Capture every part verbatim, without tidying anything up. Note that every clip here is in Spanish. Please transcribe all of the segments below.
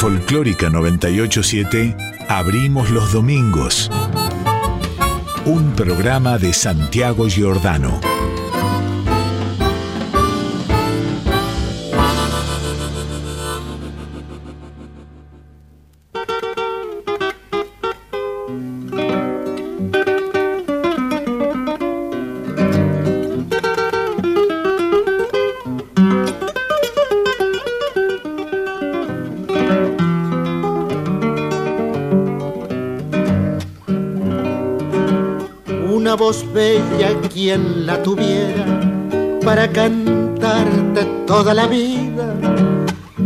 Folclórica noventa y ocho punto siete abrimos los domingos. Un programa de Santiago Giordano. Quien la tuviera para cantarte toda la vida,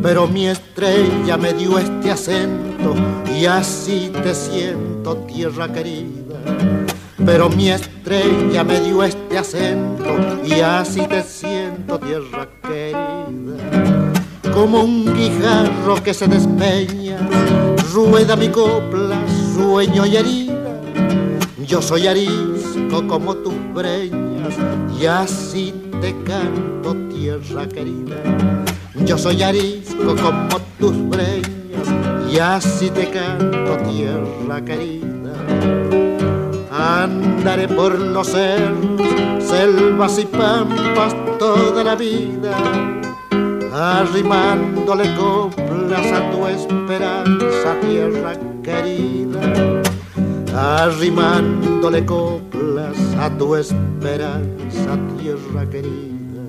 pero mi estrella me dio este acento y así te siento, tierra querida. Pero mi estrella me dio este acento y así te siento, tierra querida. Como un guijarro que se despeña, rueda mi copla, sueño y herida. Yo soy arisco como tú, y así te canto, tierra querida. Yo soy arisco como tus breñas y así te canto, tierra querida. Andaré por los cerros, selvas y pampas toda la vida, arrimándole coplas a tu esperanza, tierra querida. Arrimándole coplas a tu esperanza, tierra querida.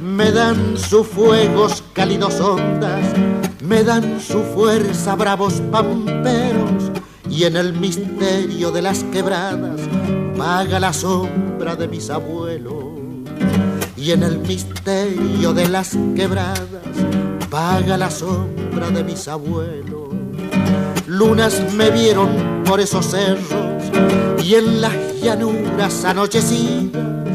Me dan sus fuegos cálidos ondas, me dan su fuerza bravos pamperos, y en el misterio de las quebradas vaga la sombra de mis abuelos. Y en el misterio de las quebradas vaga la sombra de mis abuelos. Lunas me vieron por esos cerros y en las llanuras anochecidas,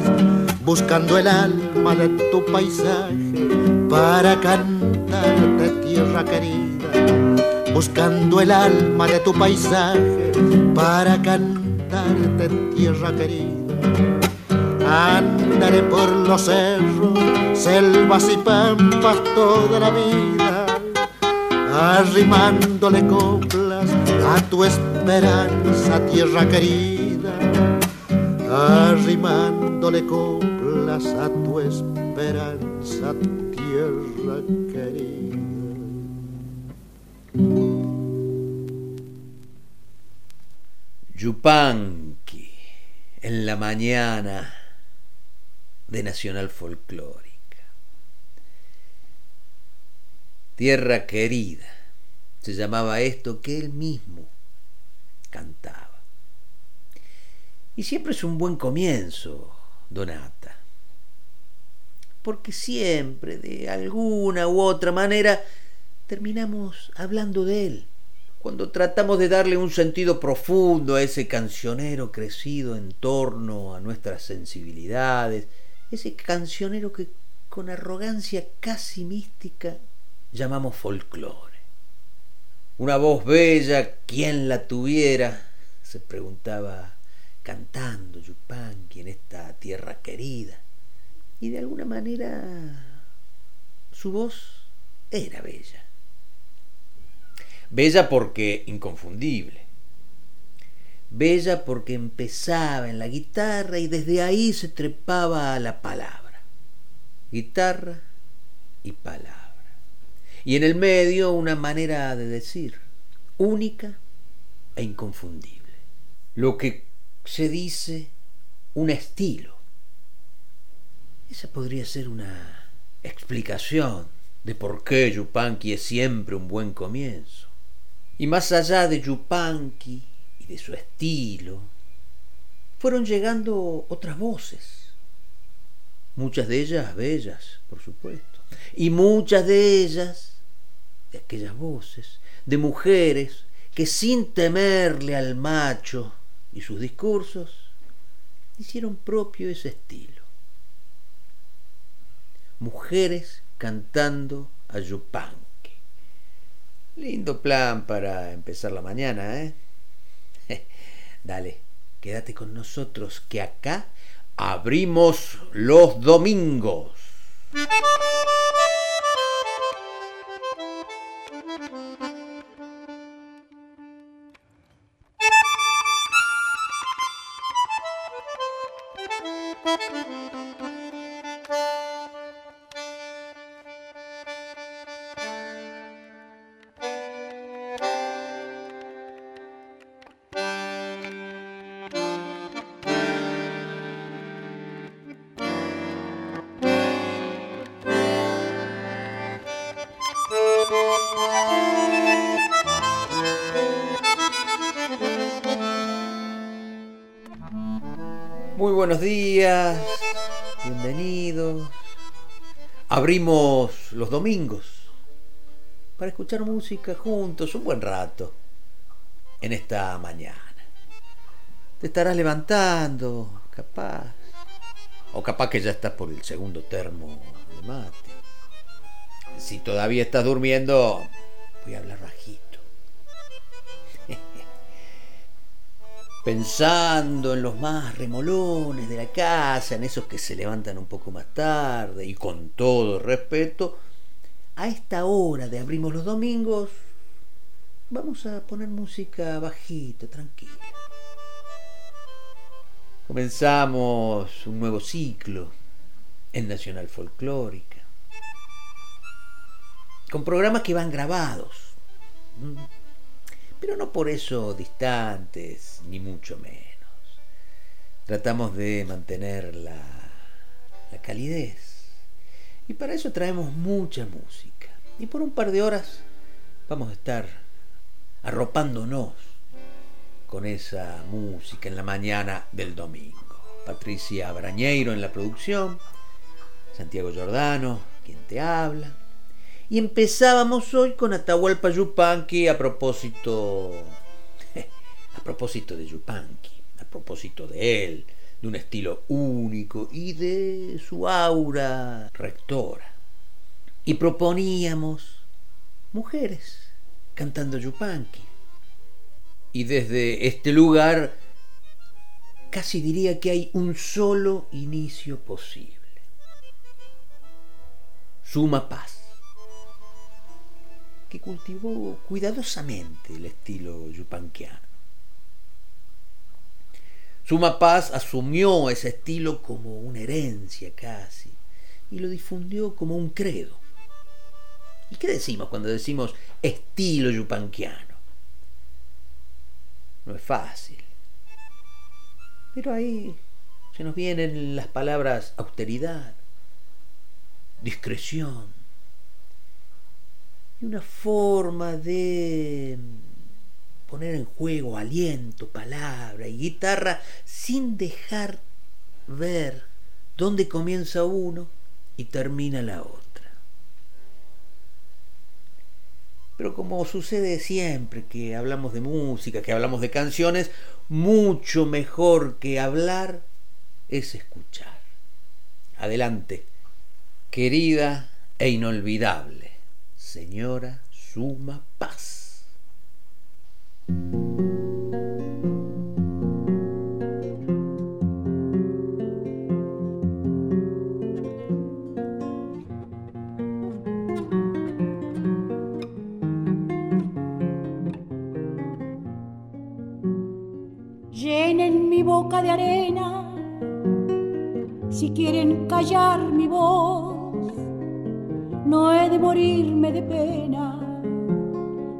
buscando el alma de tu paisaje para cantarte, tierra querida. Buscando el alma de tu paisaje para cantarte, tierra querida. Andaré por los cerros, selvas y pampas toda la vida, arrimándole coplas a tu esperanza, tierra querida. Arrimándole coplas a tu esperanza, tierra querida. Yupanqui en la mañana de Nacional Folclórica. Tierra querida se llamaba esto que él mismo cantaba. Y siempre es un buen comienzo, Donata, porque siempre de alguna u otra manera terminamos hablando de él cuando tratamos de darle un sentido profundo a ese cancionero crecido en torno a nuestras sensibilidades, ese cancionero que con arrogancia casi mística llamamos folclore. Una voz bella, ¿quién la tuviera?, se preguntaba cantando Yupanqui en esta tierra querida, y de alguna manera su voz era bella. Bella porque inconfundible. Bella porque empezaba en la guitarra y desde ahí se trepaba a la palabra. Guitarra y palabra. Y en el medio una manera de decir, única e inconfundible. Lo que se dice un estilo. Esa podría ser una explicación de por qué Yupanqui es siempre un buen comienzo. Y más allá de Yupanqui y de su estilo, fueron llegando otras voces, muchas de ellas bellas, por supuesto, y muchas de ellas, de aquellas voces, de mujeres que sin temerle al macho y sus discursos, hicieron propio ese estilo. Mujeres cantando a Yupanqui. Lindo plan para empezar la mañana, ¿eh? Dale, quédate con nosotros, que acá abrimos los domingos. Buenos días, bienvenidos. Abrimos los domingos para escuchar música juntos un buen rato en esta mañana. Te estarás levantando, capaz, o capaz que ya estás por el segundo termo de mate. Si todavía estás durmiendo, voy a hablar bajito. Pensando en los más remolones de la casa, en esos que se levantan un poco más tarde, y con todo respeto, a esta hora de abrimos los domingos, vamos a poner música bajita, tranquila. Comenzamos un nuevo ciclo en Nacional Folclórica, con programas que van grabados, pero no por eso distantes, ni mucho menos. Tratamos de mantener la, la calidez, y para eso traemos mucha música, y por un par de horas vamos a estar arropándonos con esa música en la mañana del domingo. Patricia Brañeiro en la producción, Santiago Giordano, quien te habla. Y empezábamos hoy con Atahualpa Yupanqui a propósito, a propósito de Yupanqui, a propósito de él, de un estilo único y de su aura rectora. Y proponíamos mujeres cantando Yupanqui. Y desde este lugar casi diría que hay un solo inicio posible. Suma Paz, que cultivó cuidadosamente el estilo yupanquiano. Suma Paz asumió ese estilo como una herencia casi y lo difundió como un credo. ¿Y qué decimos cuando decimos estilo yupanquiano? No es fácil. Pero ahí se nos vienen las palabras austeridad, discreción, una forma de poner en juego aliento, palabra y guitarra sin dejar ver dónde comienza uno y termina la otra. Pero como sucede siempre que hablamos de música, que hablamos de canciones, mucho mejor que hablar es escuchar. Adelante, querida e inolvidable señora Suma Paz. Llenen mi boca de arena si quieren callar mi voz. No he de morirme de pena,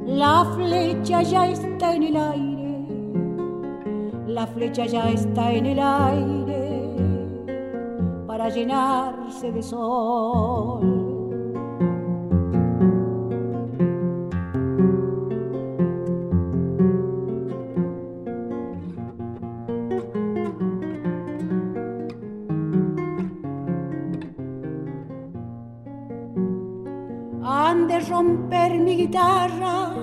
la flecha ya está en el aire, la flecha ya está en el aire para llenarse de sol. Romper mi guitarra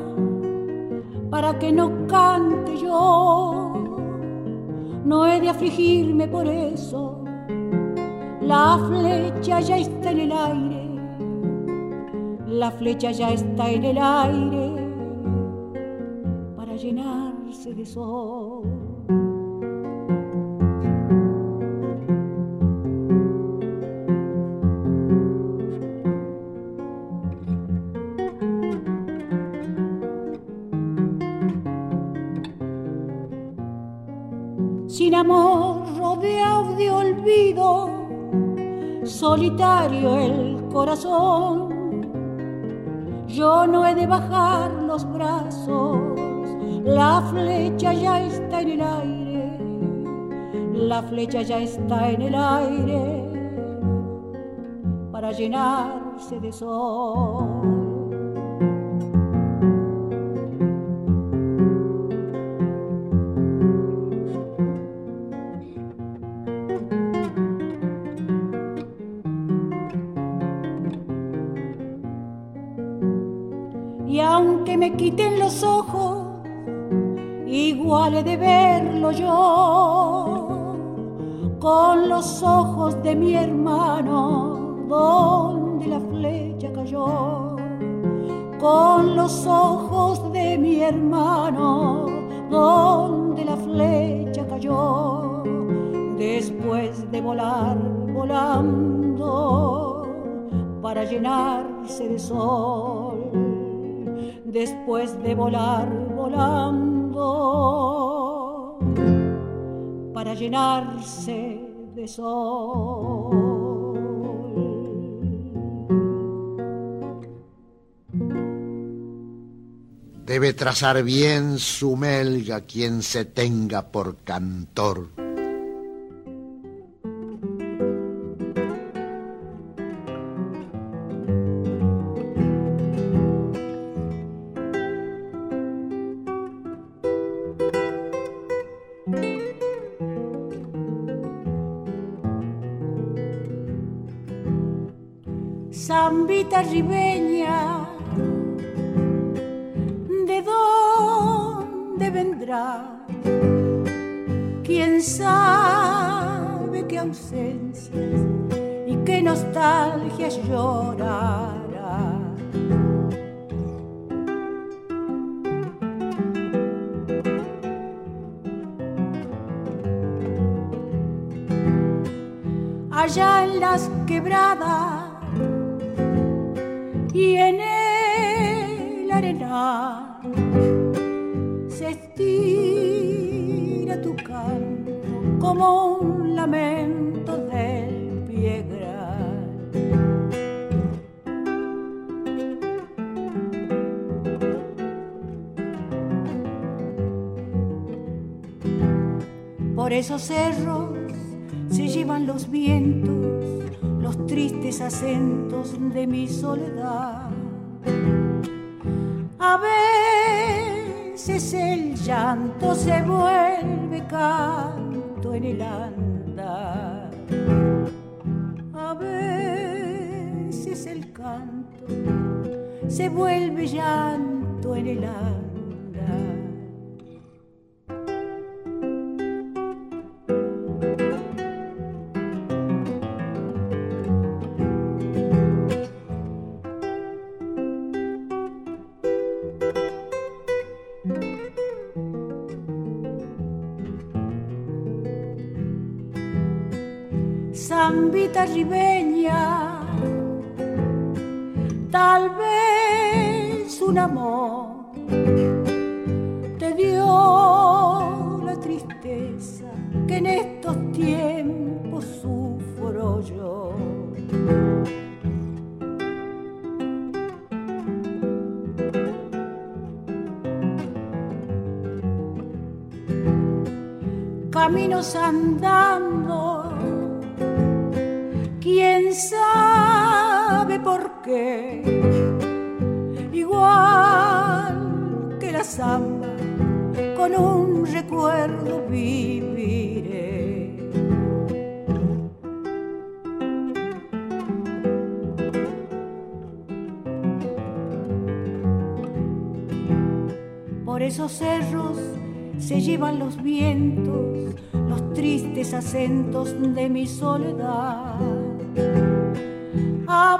para que no cante yo, no he de afligirme por eso, la flecha ya está en el aire, la flecha ya está en el aire para llenarse de sol. Sin amor, rodeado de olvido, solitario el corazón. Yo no he de bajar los brazos, la flecha ya está en el aire, la flecha ya está en el aire para llenarse de sol. Me quiten los ojos, igual he de verlo yo, con los ojos de mi hermano, donde la flecha cayó, con los ojos de mi hermano, donde la flecha cayó, después de volar, volando, para llenarse de sol. Después de volar, volando, para llenarse de sol. Debe trazar bien su melga quien se tenga por cantor. Zambita ribeña, ¿de dónde vendrá? ¿Quién sabe qué ausencias y qué nostalgias llorará? Allá en las quebradas y en el arenal se estira tu canto como un lamento del piedral. Por esos cerros se llevan los vientos los tristes acentos de mi soledad. A veces el llanto se vuelve canto en el andar. A veces el canto se vuelve llanto en el andar. Zambita ribeña, tal vez un amor te dio la tristeza que en estos tiempos sufro yo. Caminos andando, quién sabe por qué, igual que la samba, con un recuerdo viviré. Por esos cerros se llevan los vientos, los tristes acentos de mi soledad. A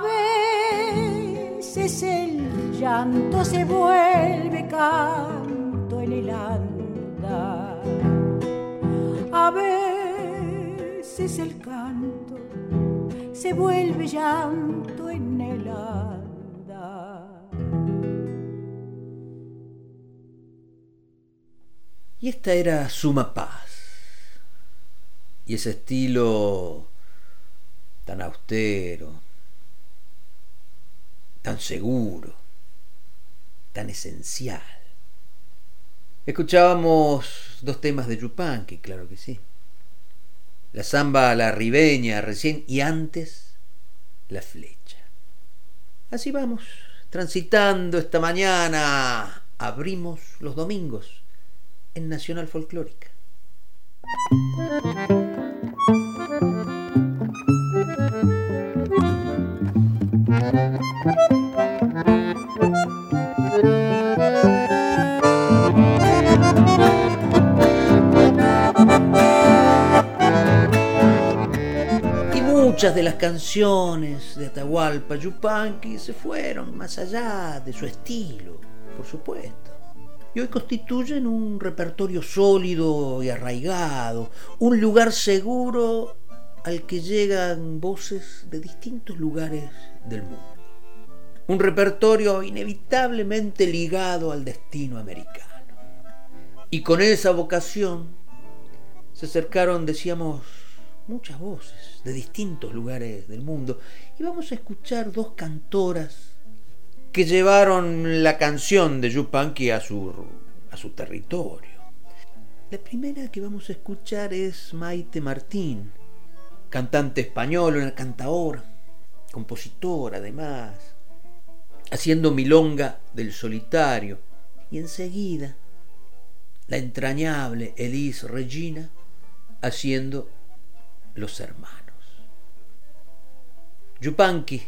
veces el llanto se vuelve canto en el andar. A veces el canto se vuelve llanto en el andar. Y esta era Suma Paz. Y ese estilo tan austero, tan seguro, tan esencial. Escuchábamos dos temas de Yupanqui, claro que sí. La zamba la ribeña recién y antes la flecha. Así vamos, transitando esta mañana. Abrimos los domingos en Nacional Folclórica. Y muchas de las canciones de Atahualpa Yupanqui se fueron más allá de su estilo, por supuesto. Y hoy constituyen un repertorio sólido y arraigado, un lugar seguro al que llegan voces de distintos lugares del mundo. Un repertorio inevitablemente ligado al destino americano. Y con esa vocación se acercaron, decíamos, muchas voces de distintos lugares del mundo. Y vamos a escuchar dos cantoras que llevaron la canción de Yupanqui a su, a su territorio. La primera que vamos a escuchar es Maite Martín, cantante española, una cantaora, compositora además, haciendo milonga del solitario. Y enseguida, la entrañable Elis Regina haciendo Los Hermanos. Yupanqui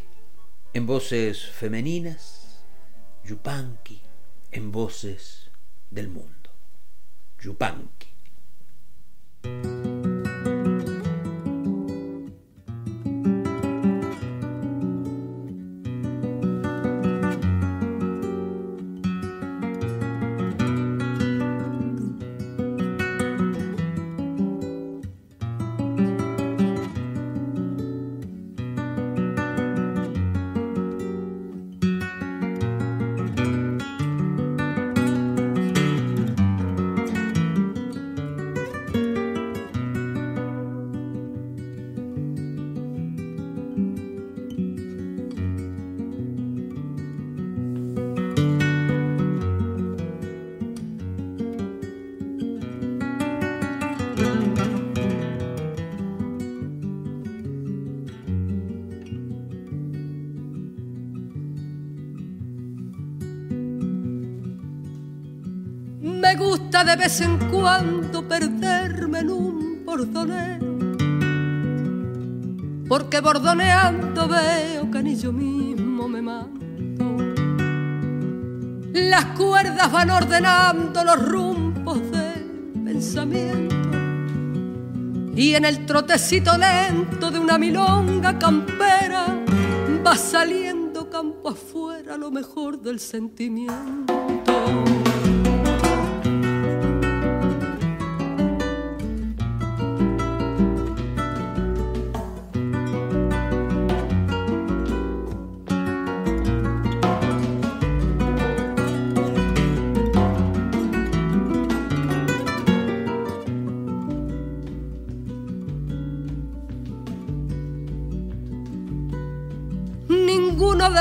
en voces femeninas, Yupanqui en voces del mundo. Yupanqui. De vez en cuando perderme en un bordoneo, porque bordoneando veo que ni yo mismo me mato. Las cuerdas van ordenando los rumbos del pensamiento, y en el trotecito lento de una milonga campera va saliendo campo afuera lo mejor del sentimiento.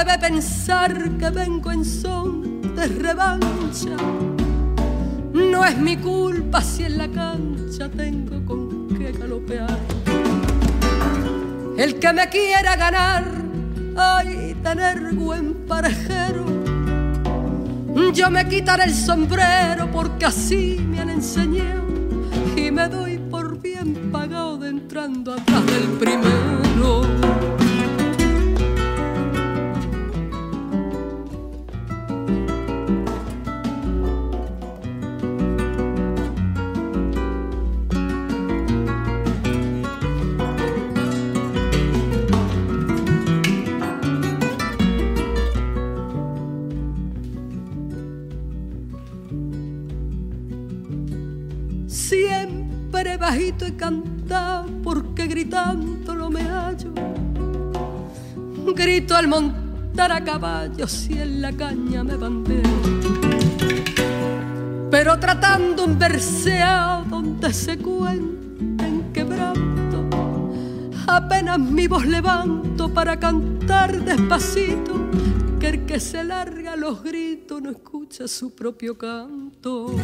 Debe pensar que vengo en son de revancha. No es mi culpa si en la cancha tengo con qué galopear. El que me quiera ganar, ay, tener buen parejero. Yo me quitaré el sombrero porque así me han enseñado, y me doy por bien pagado de entrando atrás del primero. bajito he cantado porque gritando no me hallo. Grito al montar a caballo si en la caña me bandeo, pero tratando un verseo donde se cuenten quebranto, apenas mi voz levanto para cantar despacito, que el que se larga los gritos no escucha su propio canto.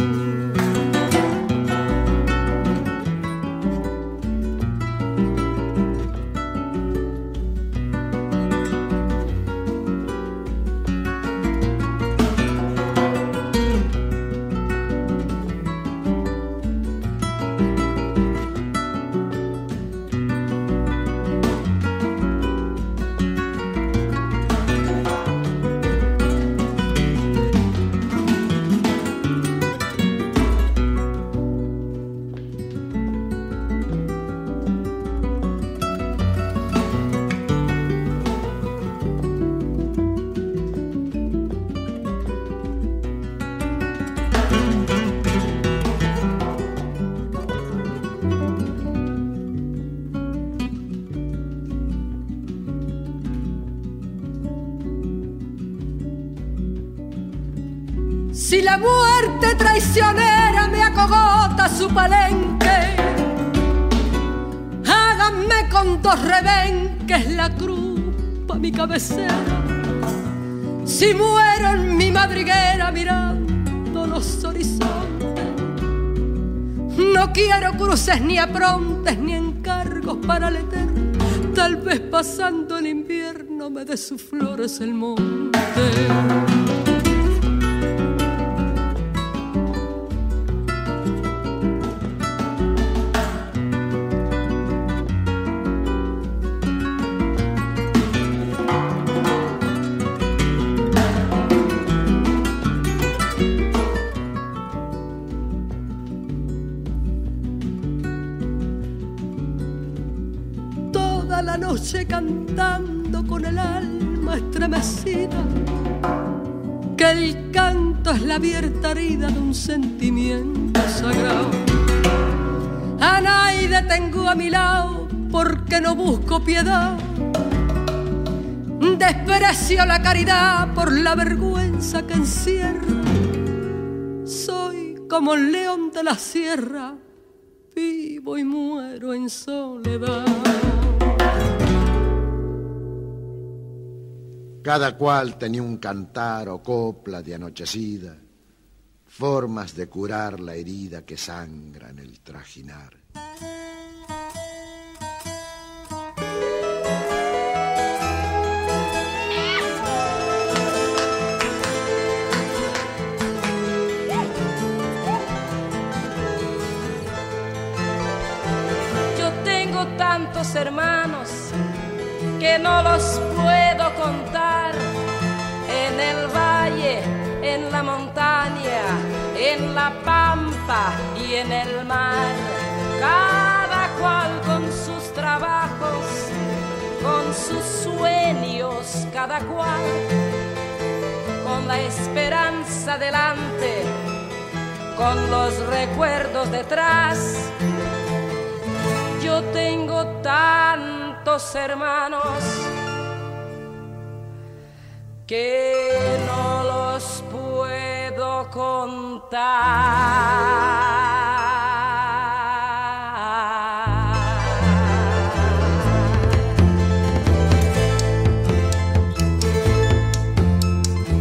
Si la muerte traicionera me acogota su palenque, háganme con dos rebenques la cruz pa' mi cabecera. Si muero en mi madriguera mirando los horizontes, no quiero cruces ni aprontes ni encargos para el eterno. Tal vez pasando el invierno me dé sus flores el monte. Cantando con el alma estremecida, que el canto es la abierta herida de un sentimiento sagrado. A nadie tengo a mi lado porque no busco piedad, desprecio la caridad por la vergüenza que encierra. Soy como el león de la sierra, vivo y muero en soledad. Cada cual tenía un cantar o copla de anochecida, formas de curar la herida que sangra en el trajinar. Yo tengo tantos hermanos que no los puedo contar, en el valle, en la montaña, en la pampa y en el mar, cada cual con sus trabajos, con sus sueños, cada cual con la esperanza delante, con los recuerdos detrás. Yo tengo tan hermanos que no los puedo contar.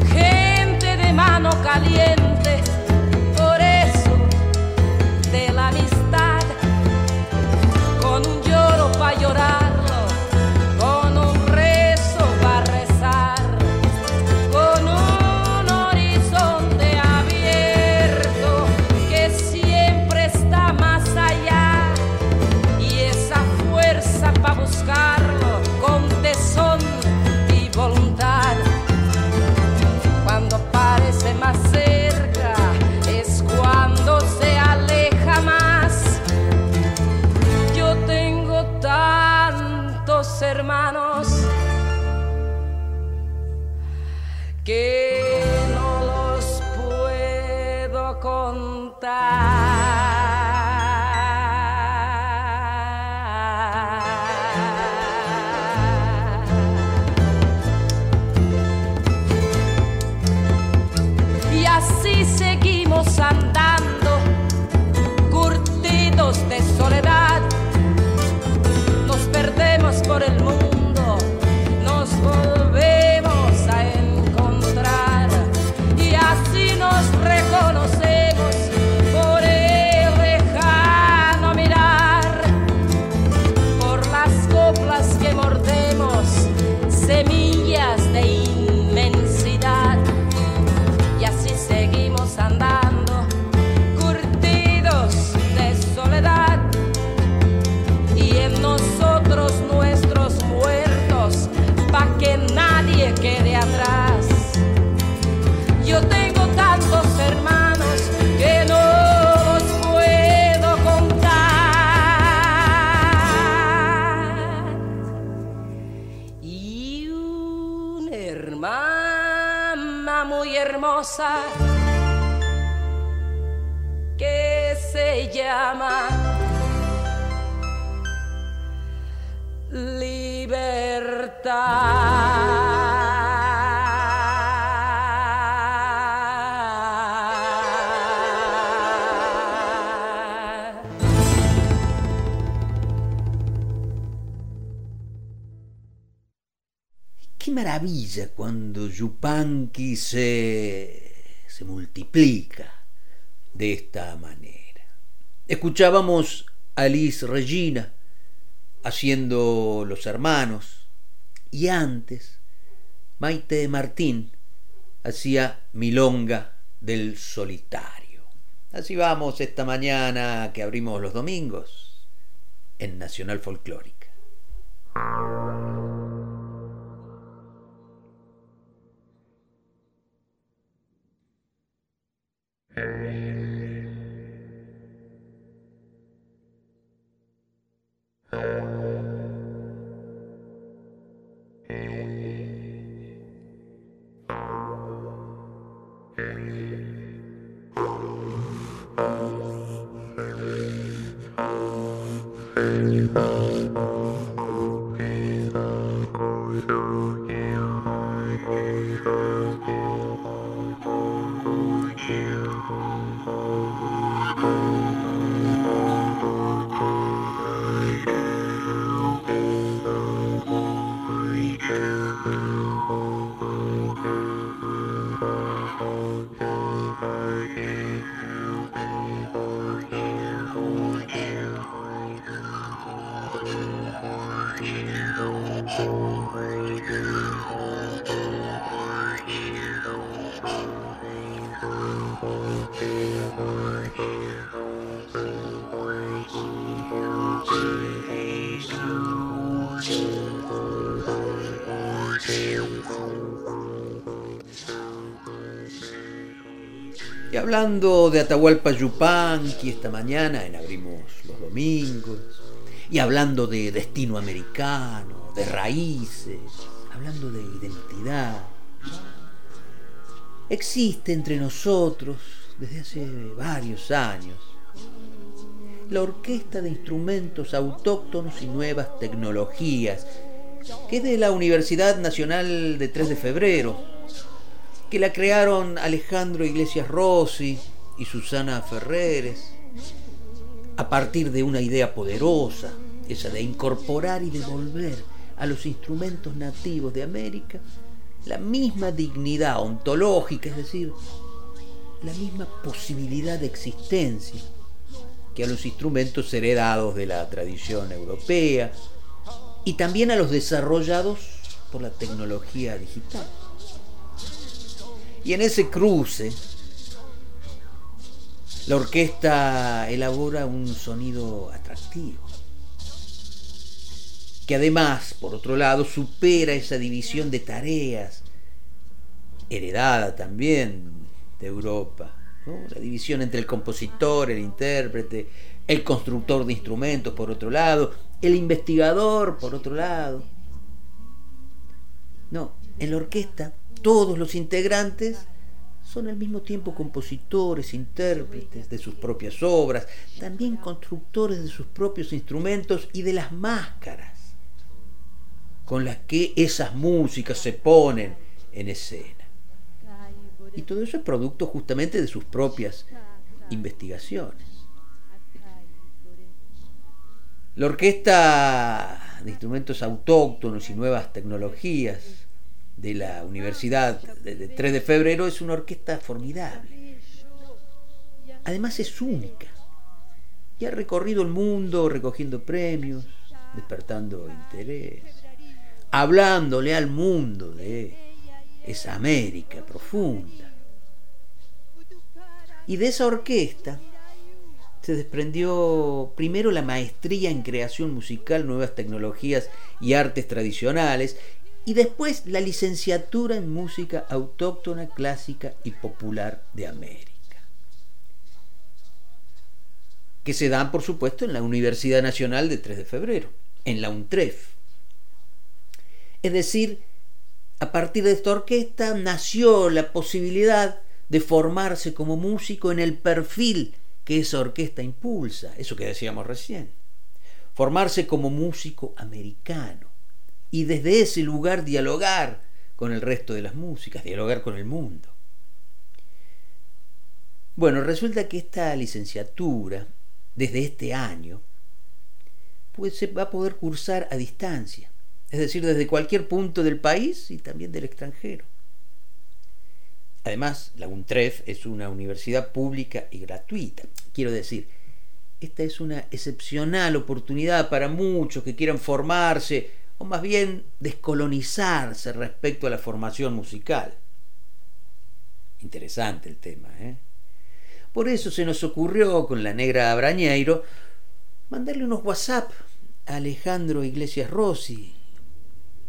Gente de mano caliente, por eso de la amistad, con un lloro pa' llorar, hermanos que no los puedo contar. muy hermosa que se llama libertad. Maravilla cuando Yupanqui se, se multiplica de esta manera. Escuchábamos a Elis Regina haciendo Los Hermanos, y antes Maite Martín hacía Milonga del Solitario. Así vamos esta mañana que abrimos los domingos en Nacional Folclórica. Hablando de Atahualpa Yupanqui esta mañana en Abrimos los Domingos, y hablando de destino americano, de raíces, hablando de identidad, existe entre nosotros desde hace varios años la Orquesta de Instrumentos Autóctonos y Nuevas Tecnologías, que es de la Universidad Nacional de tres de febrero, que la crearon Alejandro Iglesias Rossi y Susana Ferreres a partir de una idea poderosa, esa de incorporar y devolver a los instrumentos nativos de América la misma dignidad ontológica, es decir, la misma posibilidad de existencia que a los instrumentos heredados de la tradición europea y también a los desarrollados por la tecnología digital. Y en ese cruce, la orquesta elabora un sonido atractivo, que además, por otro lado, supera esa división de tareas, heredada también de Europa, ¿no? La división entre el compositor, el intérprete, el constructor de instrumentos, por otro lado, el investigador, por otro lado. No, en la orquesta, todos los integrantes son al mismo tiempo compositores, intérpretes de sus propias obras, también constructores de sus propios instrumentos y de las máscaras con las que esas músicas se ponen en escena. Y todo eso es producto justamente de sus propias investigaciones. La Orquesta de Instrumentos Autóctonos y Nuevas Tecnologías de la Universidad de tres de febrero es una orquesta formidable. Además es única y ha recorrido el mundo recogiendo premios, despertando interés, hablándole al mundo de esa América profunda. Y de esa orquesta se desprendió primero la maestría en creación musical, nuevas tecnologías y artes tradicionales, y después la licenciatura en música autóctona, clásica y popular de América, que se dan, por supuesto, en la Universidad Nacional de tres de febrero, en la UNTREF. Es decir, A partir de esta orquesta nació la posibilidad de formarse como músico en el perfil que esa orquesta impulsa, eso que decíamos recién, formarse como músico americano y desde ese lugar dialogar con el resto de las músicas, dialogar con el mundo. Bueno, resulta que esta licenciatura, desde este año, pues se va a poder cursar a distancia, es decir, desde cualquier punto del país y también del extranjero. Además, la UNTREF es una universidad pública y gratuita. Quiero decir, esta es una excepcional oportunidad para muchos que quieran formarse, o más bien descolonizarse respecto a la formación musical. Interesante el tema, ¿eh? Por eso se nos ocurrió, con la negra Brañeiro, mandarle unos WhatsApp a Alejandro Iglesias Rossi,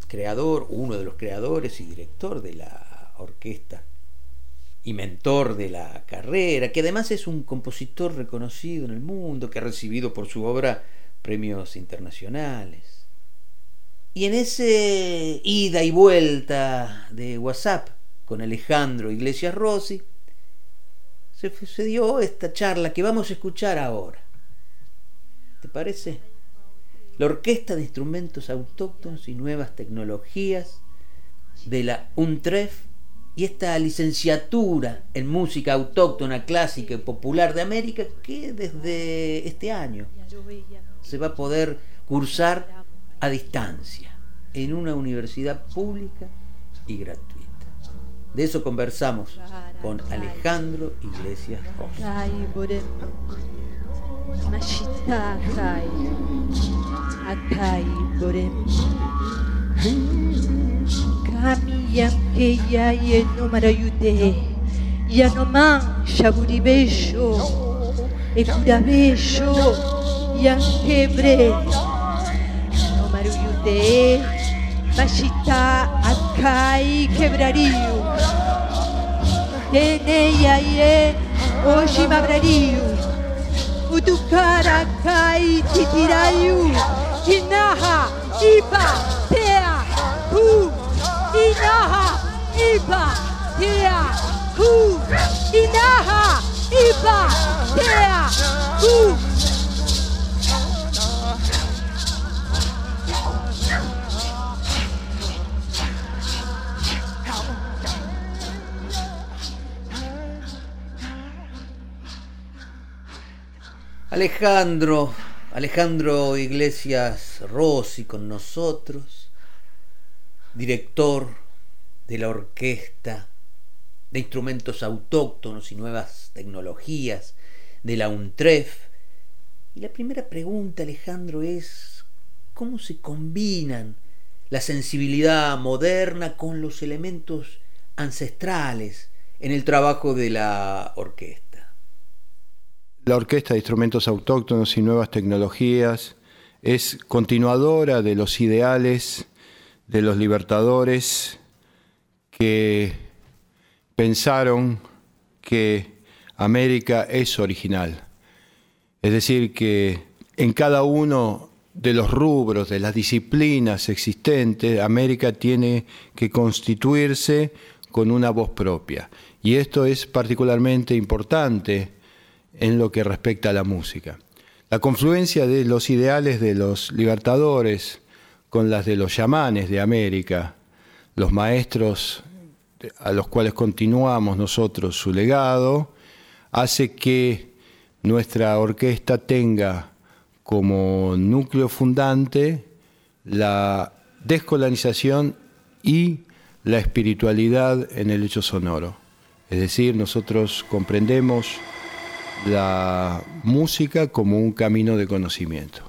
creador, uno de los creadores y director de la orquesta y mentor de la carrera, que además es un compositor reconocido en el mundo, que ha recibido por su obra premios internacionales. Y en ese ida y vuelta de WhatsApp con Alejandro Iglesias Rossi se, se dio esta charla que vamos a escuchar ahora. ¿Te parece? La Orquesta de Instrumentos Autóctonos y Nuevas Tecnologías de la UNTREF y esta licenciatura en música autóctona, clásica y popular de América, que desde este año se va a poder cursar a distancia en una universidad pública y gratuita. De eso conversamos con Alejandro Iglesias Rossi. Mashita akai, akai borem. Kamiya peya ye no marayute, ya no man shaburi besho, ekura besho, ya kebre. No marayute, mashita akai quebrariu. Eneya ye hoje mabrariu. Utukara kai titirayu, inaha iba tea ku, inaha iba tea ku, inaha iba tea ku. Alejandro, Alejandro Iglesias Rossi con nosotros, director de la Orquesta de Instrumentos Autóctonos y Nuevas Tecnologías de la UNTREF. Y la primera pregunta, Alejandro, es ¿cómo se combinan la sensibilidad moderna con los elementos ancestrales en el trabajo de la orquesta? La Orquesta de Instrumentos Autóctonos y Nuevas Tecnologías es continuadora de los ideales de los libertadores que pensaron que América es original. Es decir, que en cada uno de los rubros, de las disciplinas existentes, América tiene que constituirse con una voz propia. Y esto es particularmente importante en lo que respecta a la música. La confluencia de los ideales de los libertadores con las de los yamanes de América, los maestros a los cuales continuamos nosotros su legado, hace que nuestra orquesta tenga como núcleo fundante la descolonización y la espiritualidad en el hecho sonoro. Es decir, nosotros comprendemos la música como un camino de conocimiento.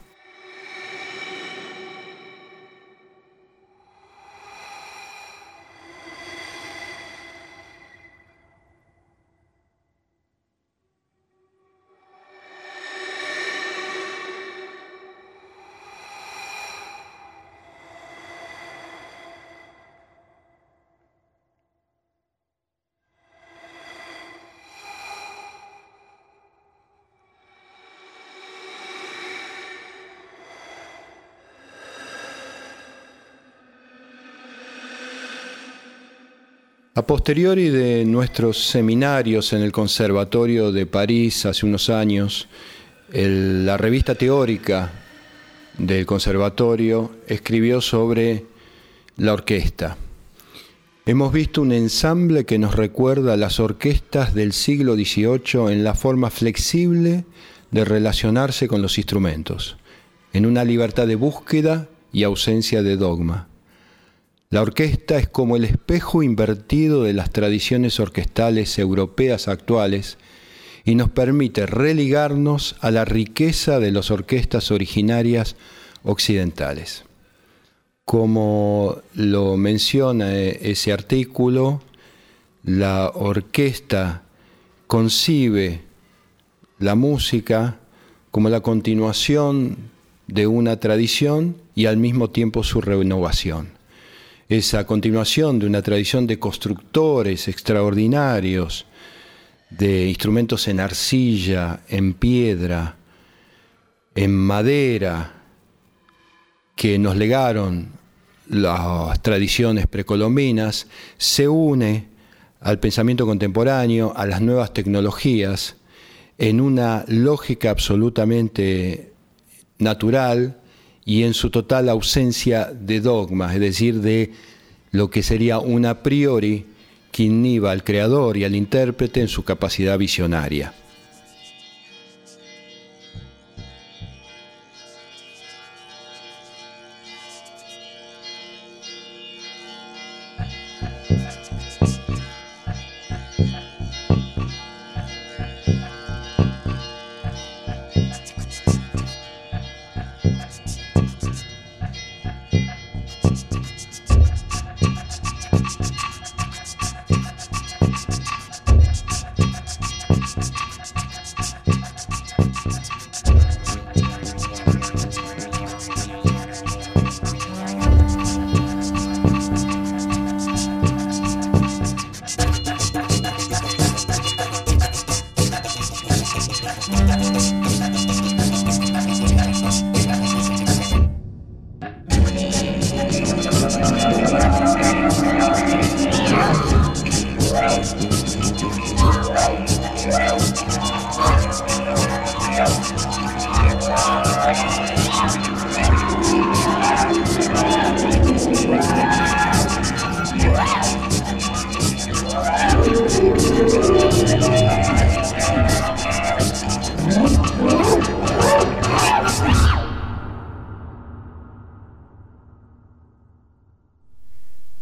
A posteriori de nuestros seminarios en el Conservatorio de París hace unos años, el, la revista teórica del Conservatorio escribió sobre la orquesta. Hemos visto un ensamble que nos recuerda a las orquestas del siglo dieciocho en la forma flexible de relacionarse con los instrumentos, en una libertad de búsqueda y ausencia de dogma. La orquesta es como el espejo invertido de las tradiciones orquestales europeas actuales y nos permite religarnos a la riqueza de las orquestas originarias occidentales. Como lo menciona ese artículo, la orquesta concibe la música como la continuación de una tradición y al mismo tiempo su renovación. Esa continuación de una tradición de constructores extraordinarios, de instrumentos en arcilla, en piedra, en madera, que nos legaron las tradiciones precolombinas, se une al pensamiento contemporáneo, a las nuevas tecnologías, en una lógica absolutamente natural y en su total ausencia de dogmas, es decir, de lo que sería un a priori que inhiba al creador y al intérprete en su capacidad visionaria.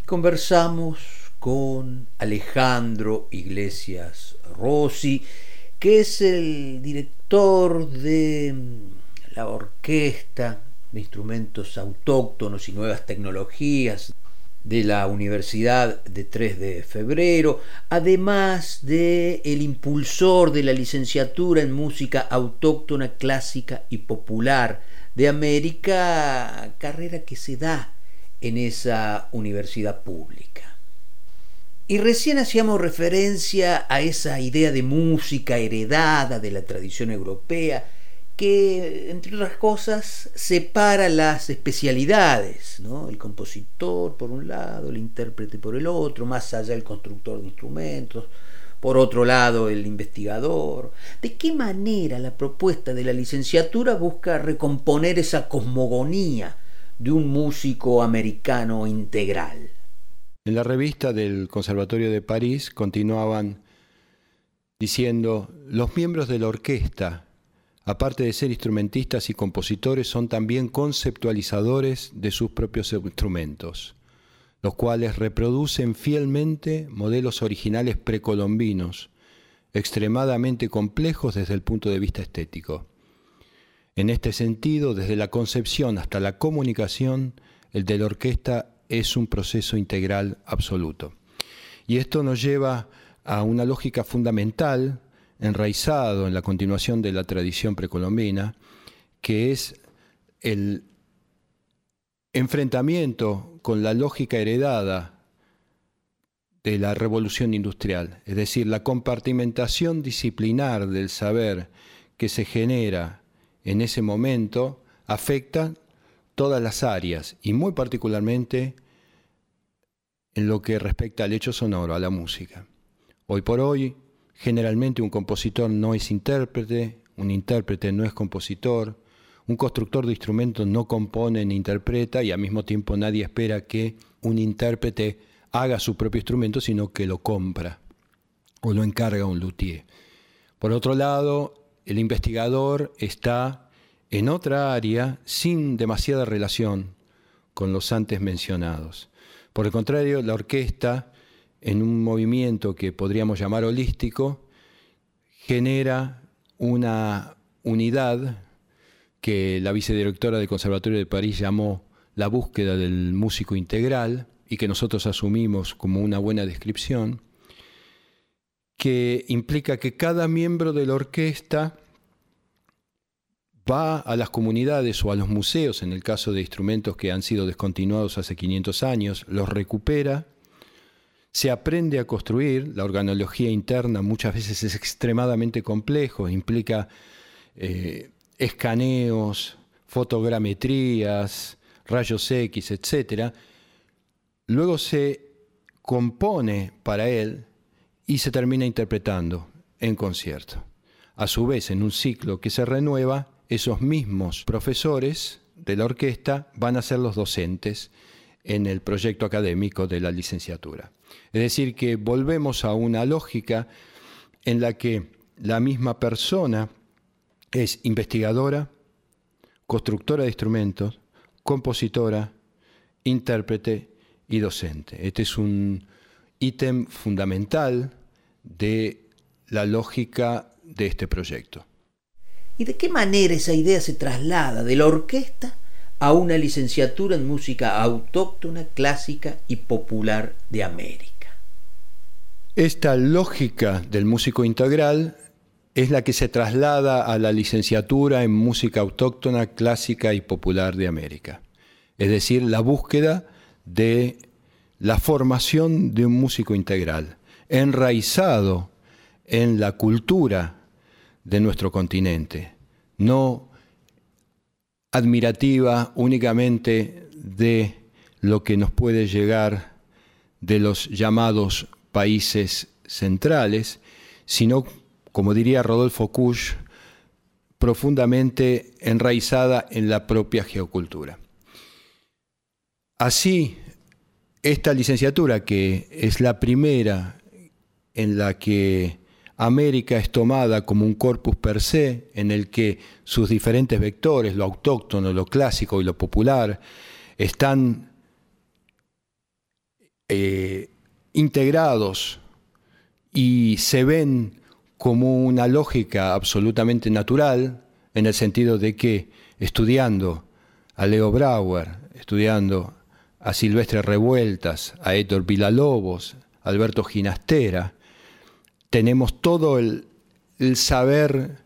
Conversamos con Alejandro Iglesias Rossi, que es el director de la Orquesta de Instrumentos Autóctonos y Nuevas Tecnologías de la Universidad de tres de febrero, además de el impulsor de la licenciatura en música autóctona, clásica y popular de América, carrera que se da en esa universidad pública. Y recién hacíamos referencia a esa idea de música heredada de la tradición europea que, entre otras cosas, separa las especialidades, ¿no? El compositor por un lado, el intérprete por el otro, más allá el constructor de instrumentos, por otro lado el investigador. ¿De qué manera la propuesta de la licenciatura busca recomponer esa cosmogonía de un músico americano integral? En la revista del Conservatorio de París continuaban diciendo: los miembros de la orquesta, aparte de ser instrumentistas y compositores, son también conceptualizadores de sus propios instrumentos, los cuales reproducen fielmente modelos originales precolombinos, extremadamente complejos desde el punto de vista estético. En este sentido, desde la concepción hasta la comunicación, el de la orquesta es un proceso integral absoluto. Y esto nos lleva a una lógica fundamental, enraizado en la continuación de la tradición precolombina, que es el enfrentamiento con la lógica heredada de la revolución industrial, es decir, la compartimentación disciplinar del saber que se genera en ese momento afecta todas las áreas y muy particularmente en lo que respecta al hecho sonoro, a la música. Hoy por hoy, generalmente un compositor no es intérprete, un intérprete no es compositor, un constructor de instrumentos no compone ni interpreta, y al mismo tiempo nadie espera que un intérprete haga su propio instrumento, sino que lo compra o lo encarga un luthier. Por otro lado, el investigador está en otra área sin demasiada relación con los antes mencionados. Por el contrario, la orquesta, en un movimiento que podríamos llamar holístico, genera una unidad que la vicedirectora del Conservatorio de París llamó la búsqueda del músico integral, y que nosotros asumimos como una buena descripción, que implica que cada miembro de la orquesta va a las comunidades o a los museos, en el caso de instrumentos que han sido descontinuados hace quinientos años, los recupera, se aprende a construir. La organología interna muchas veces es extremadamente complejo, implica eh, escaneos, fotogrametrías, rayos X, etcétera. Luego se compone para él y se termina interpretando en concierto. A su vez, en un ciclo que se renueva, esos mismos profesores de la orquesta van a ser los docentes en el proyecto académico de la licenciatura. Es decir, que volvemos a una lógica en la que la misma persona es investigadora, constructora de instrumentos, compositora, intérprete y docente. Este es un ítem fundamental de la lógica de este proyecto. ¿Y de qué manera esa idea se traslada de la orquesta a una licenciatura en música autóctona, clásica y popular de América? Esta lógica del músico integral es la que se traslada a la licenciatura en música autóctona, clásica y popular de América. Es decir, la búsqueda de la formación de un músico integral, enraizado en la cultura de nuestro continente, no admirativa únicamente de lo que nos puede llegar de los llamados países centrales, sino, como diría Rodolfo Kusch, profundamente enraizada en la propia geocultura. Así, esta licenciatura, que es la primera en la que América es tomada como un corpus per se, en el que sus diferentes vectores, lo autóctono, lo clásico y lo popular, están eh, integrados y se ven como una lógica absolutamente natural, en el sentido de que estudiando a Leo Brouwer, estudiando a Silvestre Revueltas, a Héctor Villalobos, a Alberto Ginastera, tenemos todo el, el saber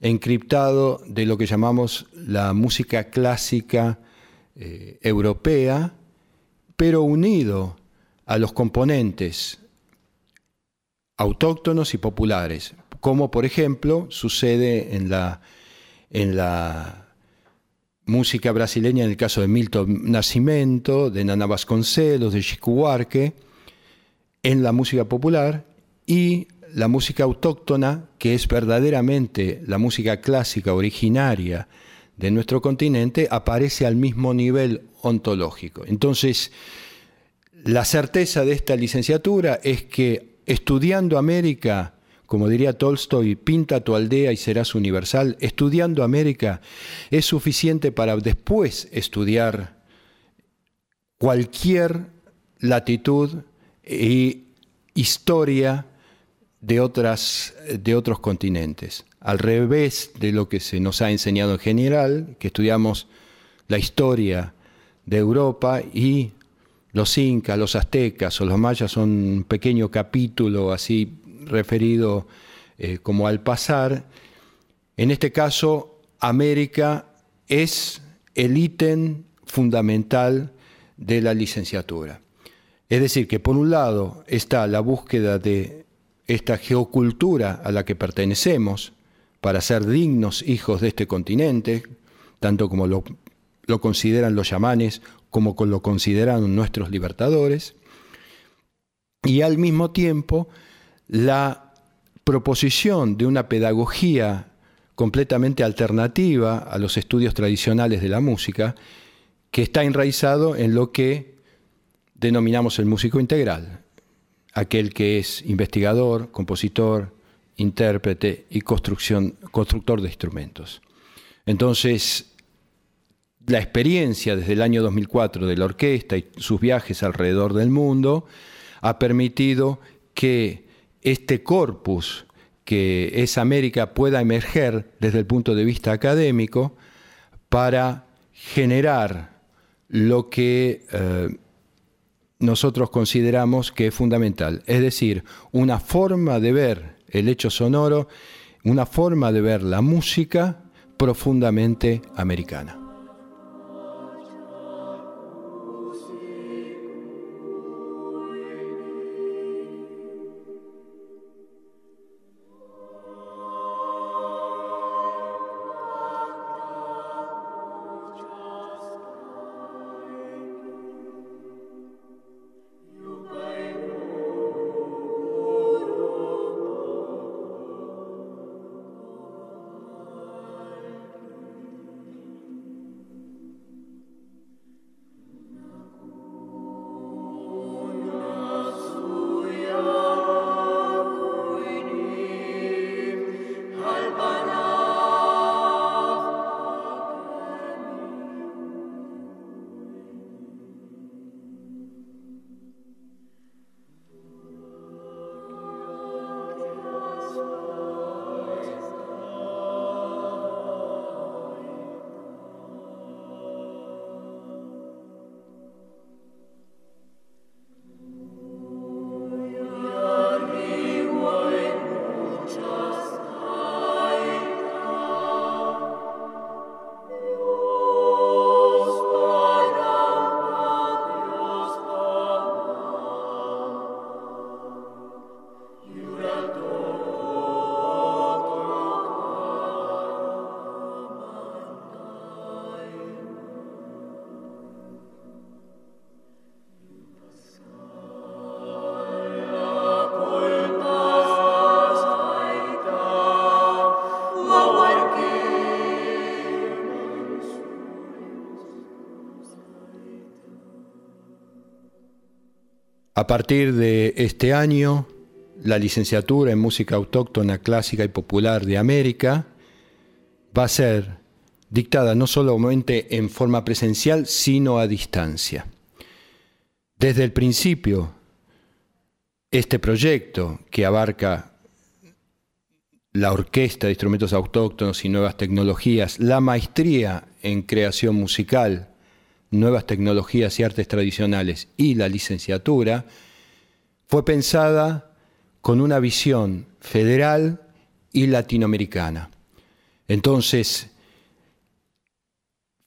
encriptado de lo que llamamos la música clásica eh, europea, pero unido a los componentes autóctonos y populares, como por ejemplo sucede en la, en la música brasileña, en el caso de Milton Nascimento, de Nana Vasconcelos, de Chico Buarque, en la música popular, y la música autóctona, que es verdaderamente la música clásica originaria de nuestro continente, aparece al mismo nivel ontológico. Entonces, la certeza de esta licenciatura es que, estudiando América, como diría Tolstoy, pinta tu aldea y serás universal. Estudiando América es suficiente para después estudiar cualquier latitud e historia de, otras, de otros continentes. Al revés de lo que se nos ha enseñado en general, que estudiamos la historia de Europa y los incas, los aztecas o los mayas son un pequeño capítulo así referido eh, como al pasar. En este caso, América es el ítem fundamental de la licenciatura. Es decir, que por un lado está la búsqueda de esta geocultura a la que pertenecemos para ser dignos hijos de este continente, tanto como lo, lo consideran los chamanes como lo consideran nuestros libertadores, y al mismo tiempo la proposición de una pedagogía completamente alternativa a los estudios tradicionales de la música, que está enraizado en lo que denominamos el músico integral, aquel que es investigador, compositor, intérprete y construcción, constructor de instrumentos. Entonces, la experiencia desde el año dos mil cuatro de la orquesta y sus viajes alrededor del mundo ha permitido que este corpus que es América pueda emerger desde el punto de vista académico para generar lo que eh, nosotros consideramos que es fundamental, es decir, una forma de ver el hecho sonoro, una forma de ver la música profundamente americana. A partir de este año, la licenciatura en Música Autóctona, Clásica y Popular de América va a ser dictada no solamente en forma presencial, sino a distancia. Desde el principio, este proyecto que abarca la Orquesta de Instrumentos Autóctonos y Nuevas Tecnologías, la maestría en creación musical, Nuevas Tecnologías y Artes Tradicionales y la licenciatura, fue pensada con una visión federal y latinoamericana. Entonces,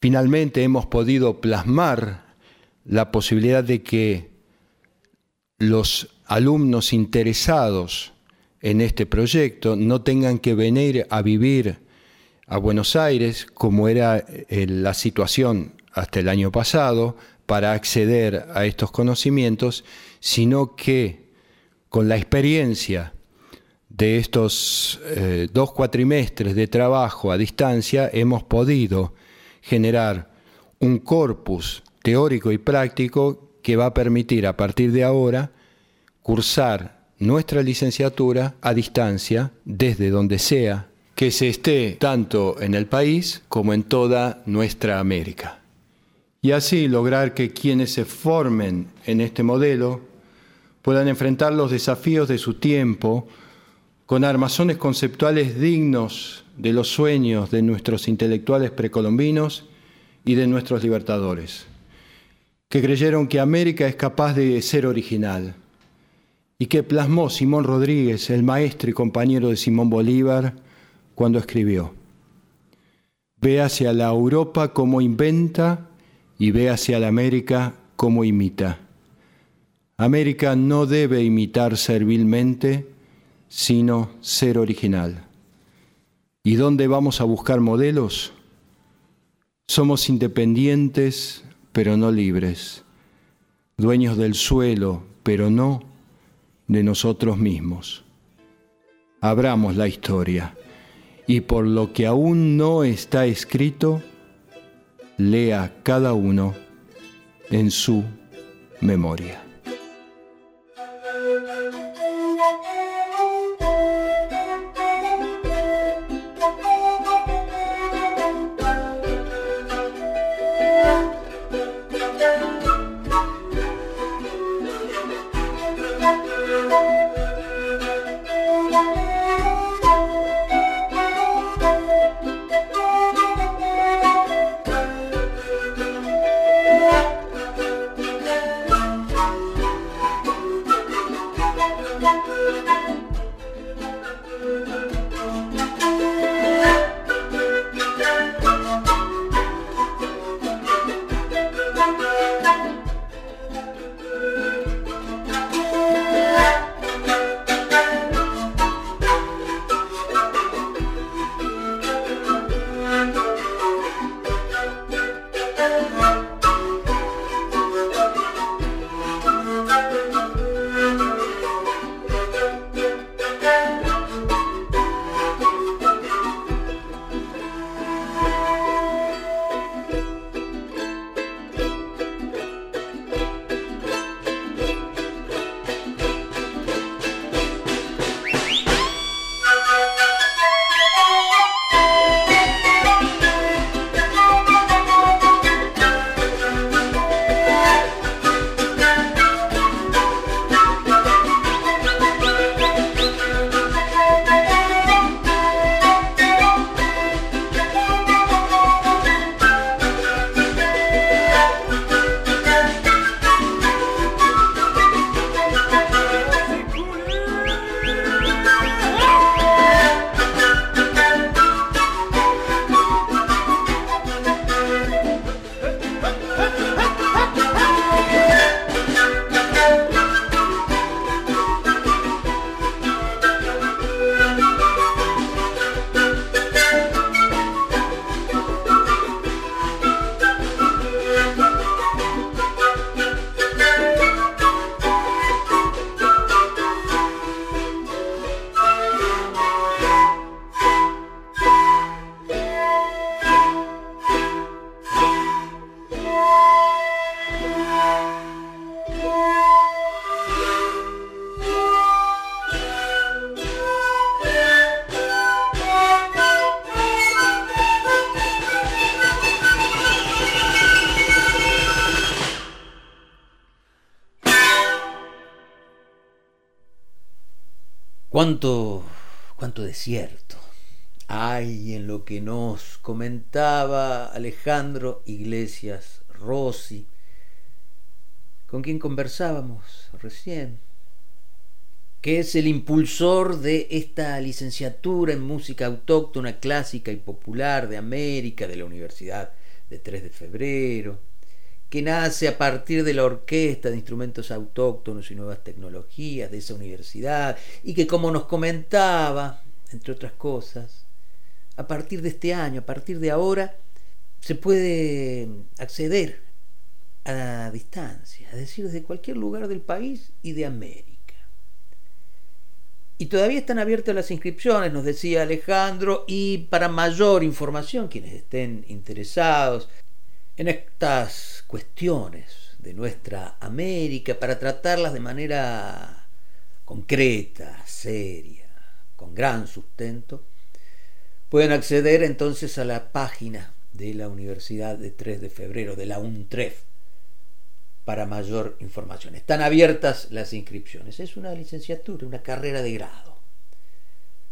finalmente hemos podido plasmar la posibilidad de que los alumnos interesados en este proyecto no tengan que venir a vivir a Buenos Aires, como era la situación hasta el año pasado, para acceder a estos conocimientos, sino que con la experiencia de estos eh, dos cuatrimestres de trabajo a distancia hemos podido generar un corpus teórico y práctico que va a permitir a partir de ahora cursar nuestra licenciatura a distancia desde donde sea que se esté, tanto en el país como en toda nuestra América. Y así lograr que quienes se formen en este modelo puedan enfrentar los desafíos de su tiempo con armazones conceptuales dignos de los sueños de nuestros intelectuales precolombinos y de nuestros libertadores, que creyeron que América es capaz de ser original y que plasmó Simón Rodríguez, el maestro y compañero de Simón Bolívar, cuando escribió: «Ve hacia la Europa como inventa y ve hacia la América cómo imita. América no debe imitar servilmente, sino ser original. ¿Y dónde vamos a buscar modelos? Somos independientes, pero no libres. Dueños del suelo, pero no de nosotros mismos. Abramos la historia y por lo que aún no está escrito, lea cada uno en su memoria. Cuánto, cuánto desierto hay en lo que nos comentaba Alejandro Iglesias Rossi, con quien conversábamos recién, que es el impulsor de esta licenciatura en música autóctona, clásica y popular de América, de la Universidad de tres de febrero, que nace a partir de la Orquesta de Instrumentos Autóctonos y Nuevas Tecnologías de esa universidad, y que, como nos comentaba, entre otras cosas, a partir de este año, a partir de ahora, se puede acceder a distancia, es decir, desde cualquier lugar del país y de América. Y todavía están abiertas las inscripciones, nos decía Alejandro, y para mayor información, quienes estén interesados en estas cuestiones de nuestra América, para tratarlas de manera concreta, seria, con gran sustento, pueden acceder entonces a la página de la Universidad de tres de febrero, de la UNTREF, para mayor información. Están abiertas las inscripciones. Es una licenciatura, una carrera de grado.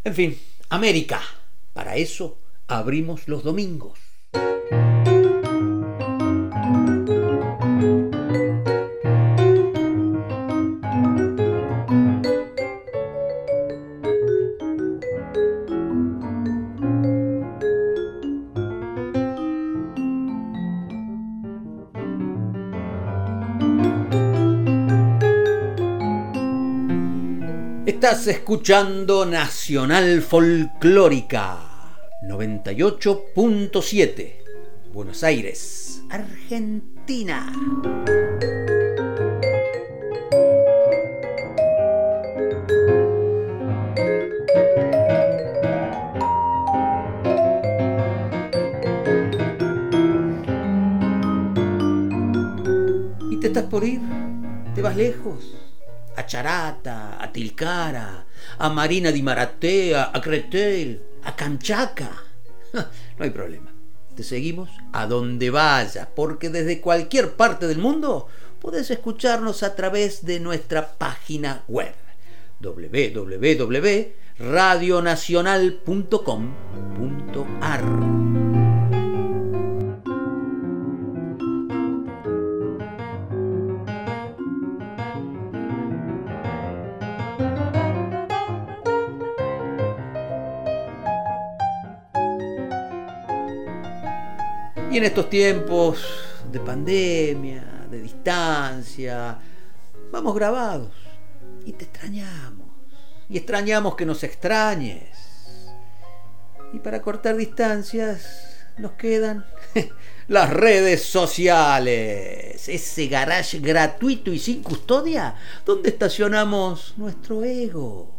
En fin, América. Para eso abrimos los domingos. Estás escuchando Nacional Folclórica noventa y ocho punto siete, Buenos Aires, Argentina. te estás por ir, te vas lejos, a Charata, a Tilcara, a Marina di Maratea, a Cretel, a Canchaca. No hay problema, te seguimos a donde vayas, porque desde cualquier parte del mundo podés escucharnos a través de nuestra página web doble u doble u doble u punto radio nacional punto com punto a r. Y en estos tiempos de pandemia, de distancia, vamos grabados y te extrañamos. Y extrañamos que nos extrañes. Y para cortar distancias nos quedan las redes sociales. Ese garage gratuito y sin custodia donde estacionamos nuestro ego.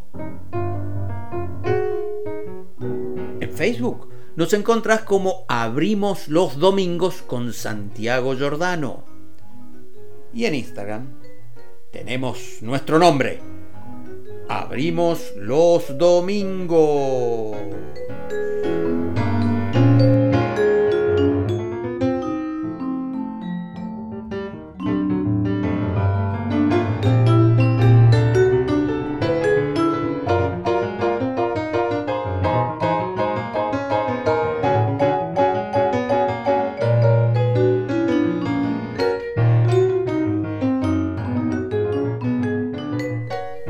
En Facebook nos encontrás como Abrimos los Domingos con Santiago Giordano. Y en Instagram tenemos nuestro nombre, Abrimos los Domingos.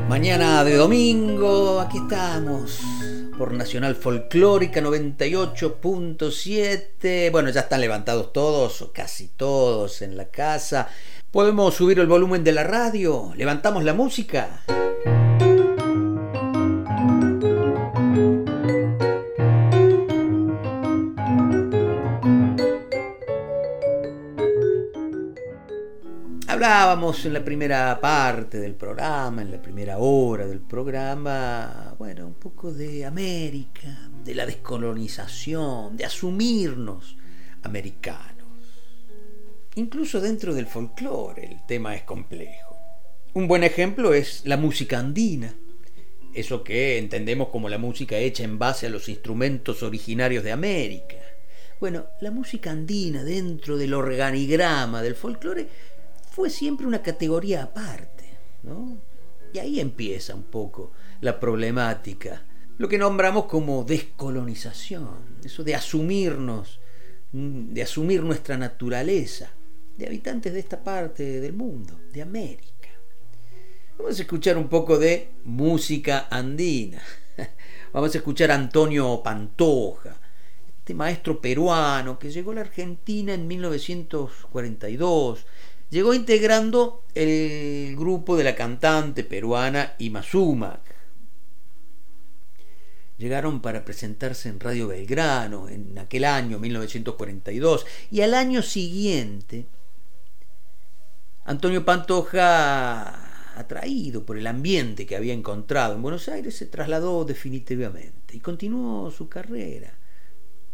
Mañana de domingo, aquí estamos por Nacional Folclórica noventa y ocho punto siete. Bueno, ya están levantados todos, o casi todos en la casa. Podemos subir el volumen de la radio, levantamos la música. Hablábamos en la primera parte del programa, en la primera hora del programa, bueno, un poco de América, de la descolonización, de asumirnos americanos. Incluso dentro del folclore el tema es complejo. Un buen ejemplo es la música andina, eso que entendemos como la música hecha en base a los instrumentos originarios de América. Bueno, la música andina dentro del organigrama del folclore fue siempre una categoría aparte, ¿no? Y ahí empieza un poco la problemática, lo que nombramos como descolonización, eso de asumirnos, de asumir nuestra naturaleza, de habitantes de esta parte del mundo, de América. Vamos a escuchar un poco de música andina. Vamos a escuchar a Antonio Pantoja, este maestro peruano que llegó a la Argentina en mil novecientos cuarenta y dos. Llegó integrando el grupo de la cantante peruana Ima Zumac. Llegaron para presentarse en Radio Belgrano en aquel año mil novecientos cuarenta y dos, y al año siguiente Antonio Pantoja, atraído por el ambiente que había encontrado en Buenos Aires, se trasladó definitivamente y continuó su carrera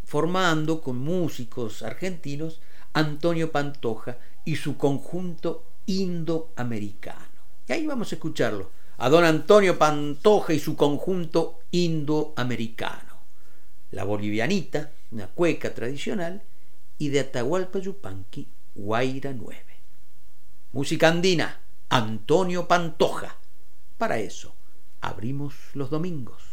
formando con músicos argentinos Antonio Pantoja y su conjunto indoamericano. Y ahí vamos a escucharlo, a don Antonio Pantoja y su conjunto indoamericano. La Bolivianita, una cueca tradicional, y de Atahualpa Yupanqui, Guaira nueve. Música andina, Antonio Pantoja. Para eso, abrimos los domingos.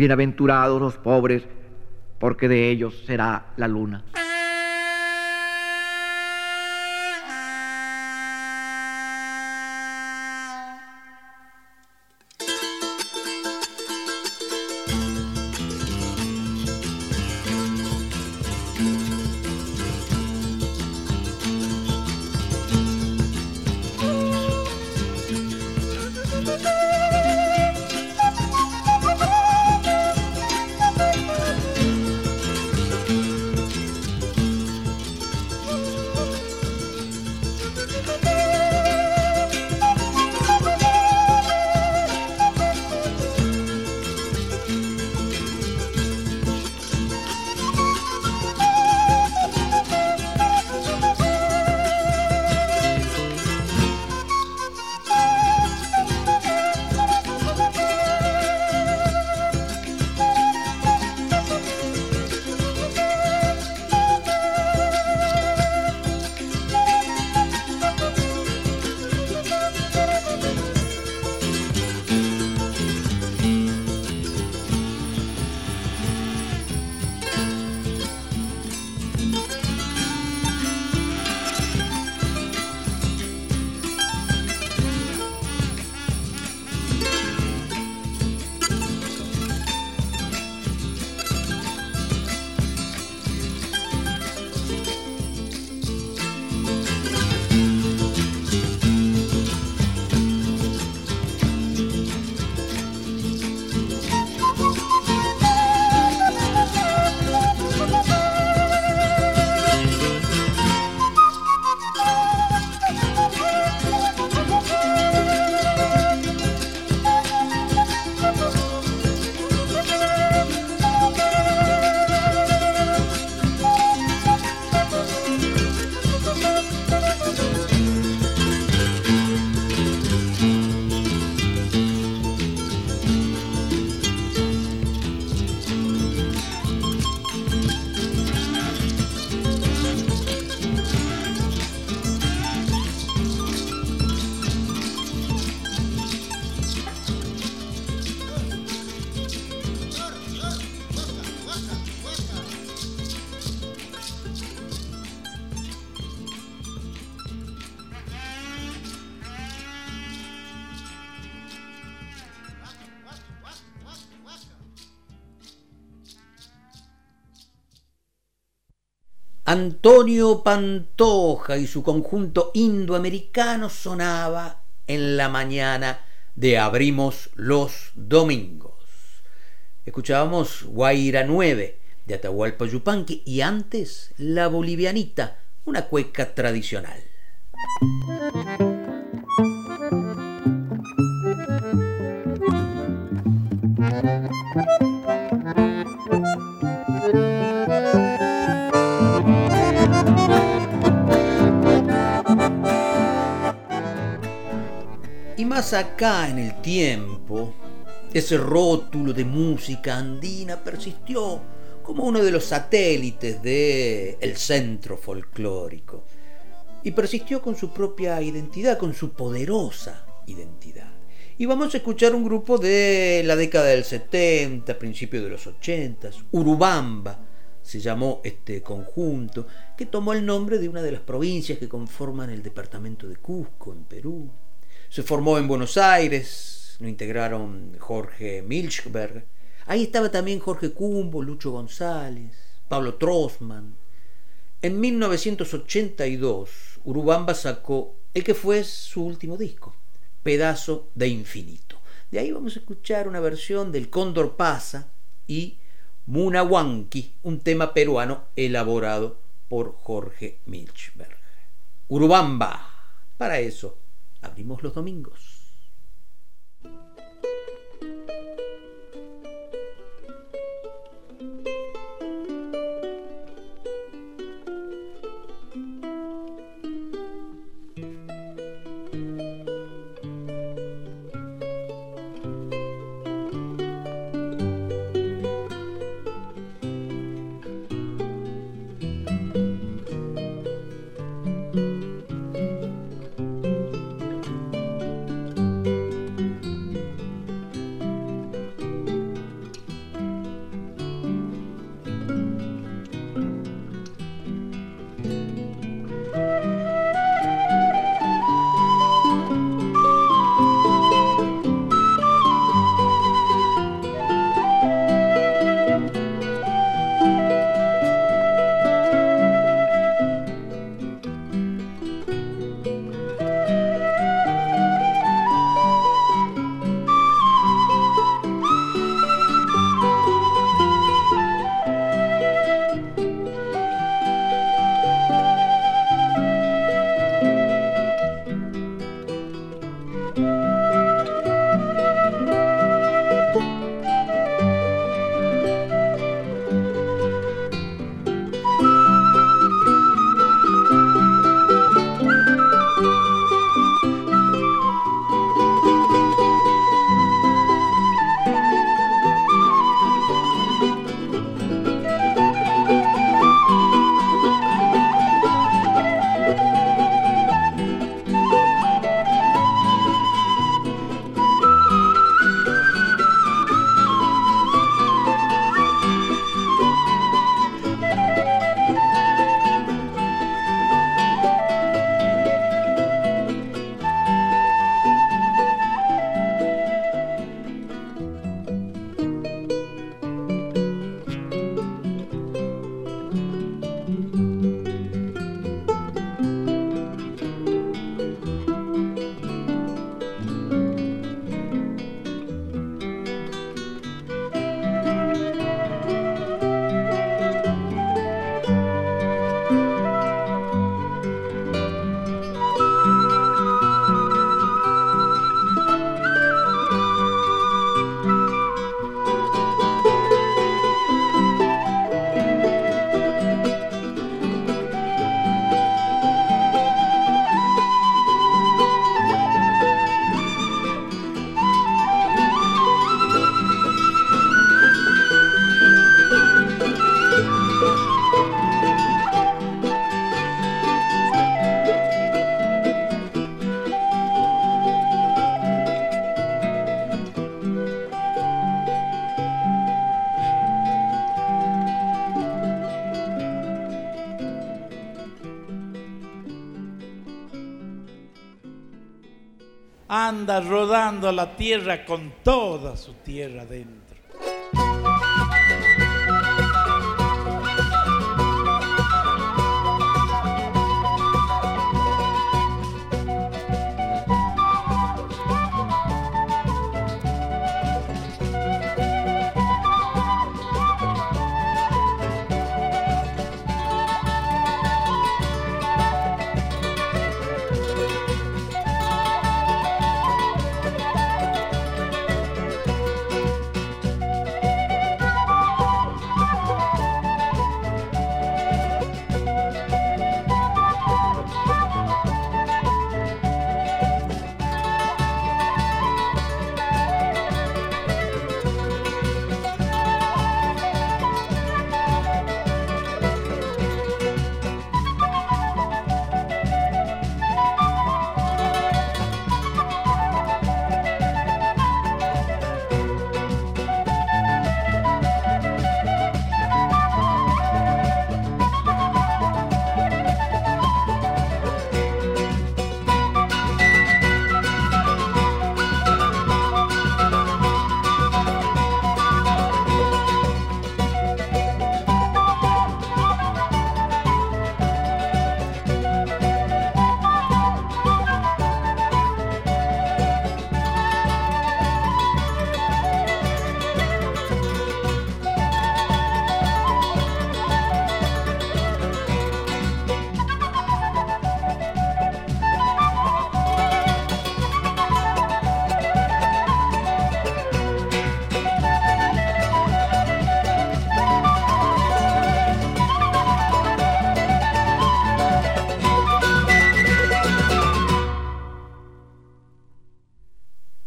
Bienaventurados los pobres, porque de ellos será la luna. Antonio Pantoja y su conjunto indoamericano sonaba en la mañana de Abrimos los Domingos. Escuchábamos Guaira nueve de Atahualpa Yupanqui y antes La Bolivianita, una cueca tradicional. Y más acá en el tiempo, ese rótulo de música andina persistió como uno de los satélites del centro folclórico y persistió con su propia identidad, con su poderosa identidad. Y vamos a escuchar un grupo de la década del setenta, principios de los ochenta, Urubamba se llamó este conjunto, que tomó el nombre de una de las provincias que conforman el departamento de Cusco, en Perú. Se formó en Buenos Aires, lo integraron Jorge Milchberg. Ahí estaba también Jorge Cumbo, Lucho González, Pablo Trostman. En mil novecientos ochenta y dos, Urubamba sacó el que fue su último disco, Pedazo de Infinito. De ahí vamos a escuchar una versión del Cóndor Pasa y Munahuanqui, un tema peruano elaborado por Jorge Milchberg. Urubamba, para eso abrimos los domingos. anda rodando la tierra con toda su tierra dentro.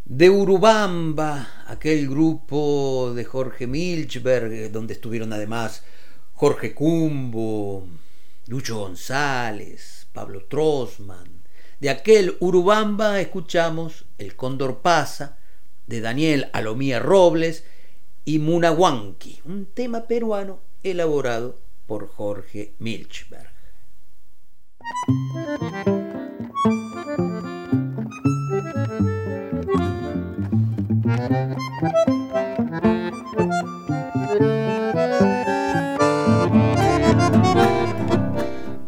De Urubamba, aquel grupo de Jorge Milchberg, donde estuvieron además Jorge Cumbo, Lucho González, Pablo Trostman. De aquel Urubamba escuchamos El Cóndor Pasa, de Daniel Alomía Robles, y Munahuanqui, un tema peruano elaborado por Jorge Milchberg.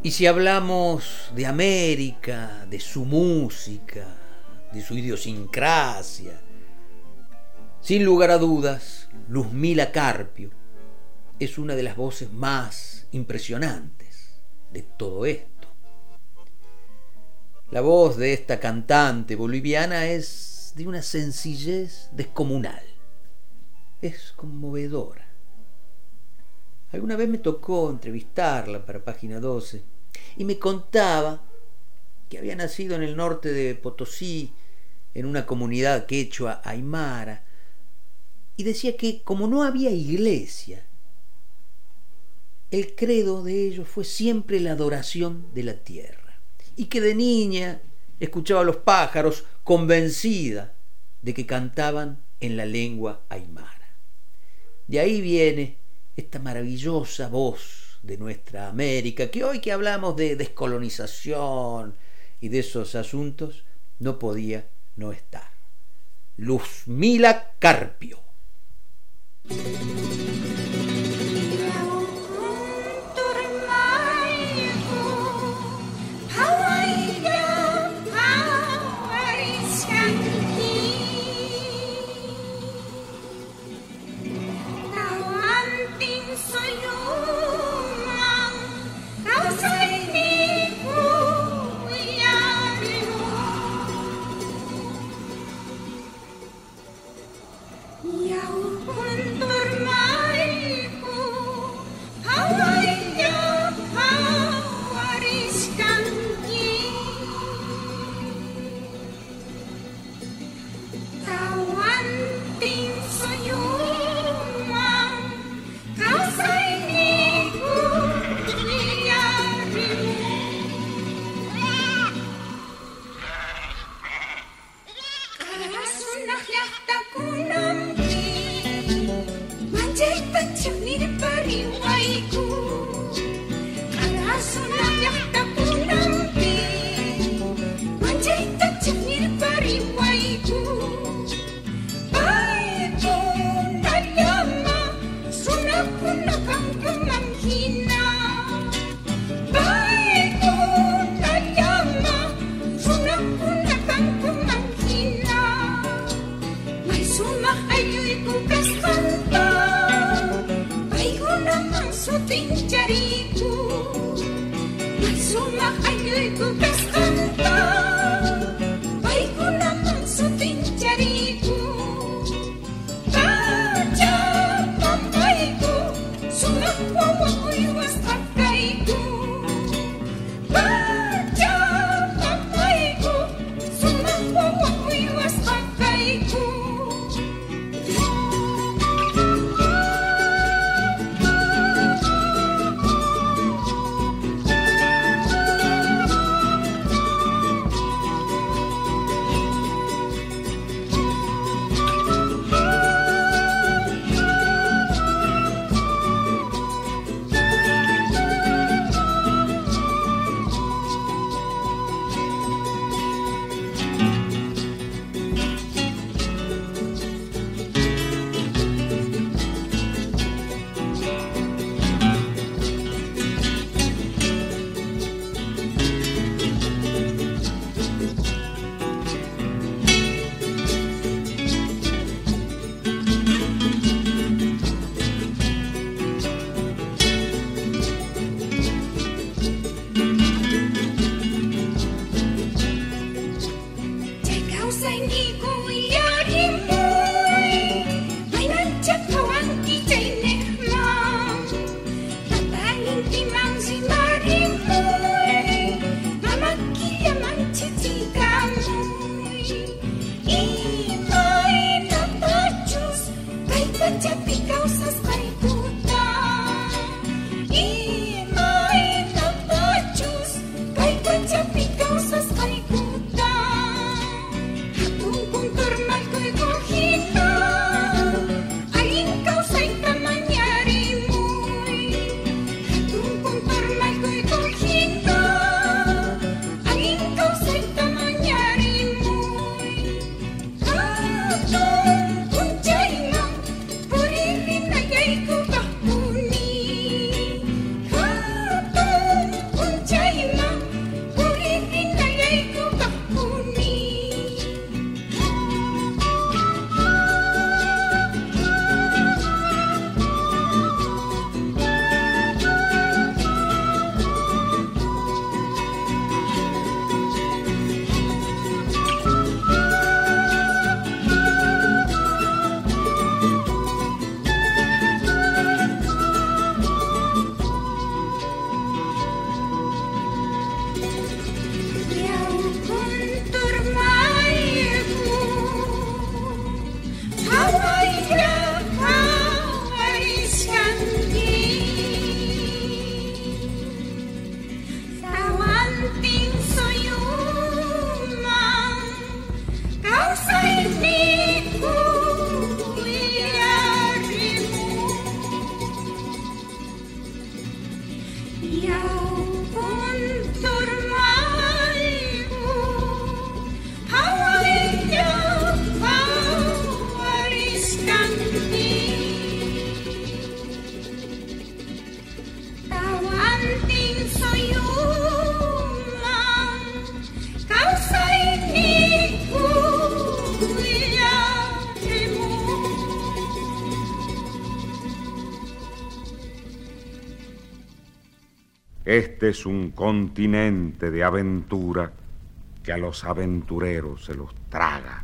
Y si hablamos de América, de su música, de su idiosincrasia, sin lugar a dudas, Luzmila Carpio es una de las voces más impresionantes de todo esto. La voz de esta cantante boliviana es de una sencillez descomunal, es conmovedora. Alguna vez me tocó entrevistarla para Página doce, y me contaba que había nacido en el norte de Potosí, en una comunidad quechua aymara, y decía que como no había iglesia, el credo de ellos fue siempre la adoración de la tierra, y que de niña escuchaba a los pájaros convencida de que cantaban en la lengua aymara. De ahí viene esta maravillosa voz de nuestra América, que hoy que hablamos de descolonización y de esos asuntos, no podía no estar. Luzmila Carpio. You're my Este es un continente de aventura que a los aventureros se los traga.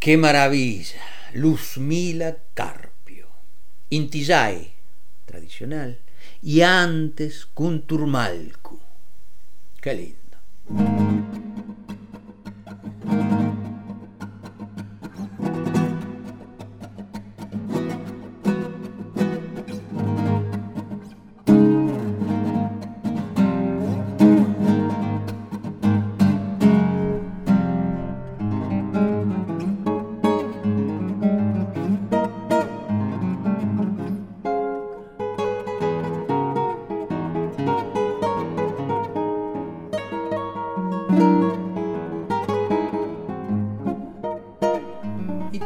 ¡Qué maravilla! Luzmila Carpio, Intillay, tradicional, y antes Cunturmalcu. ¡Qué lindo!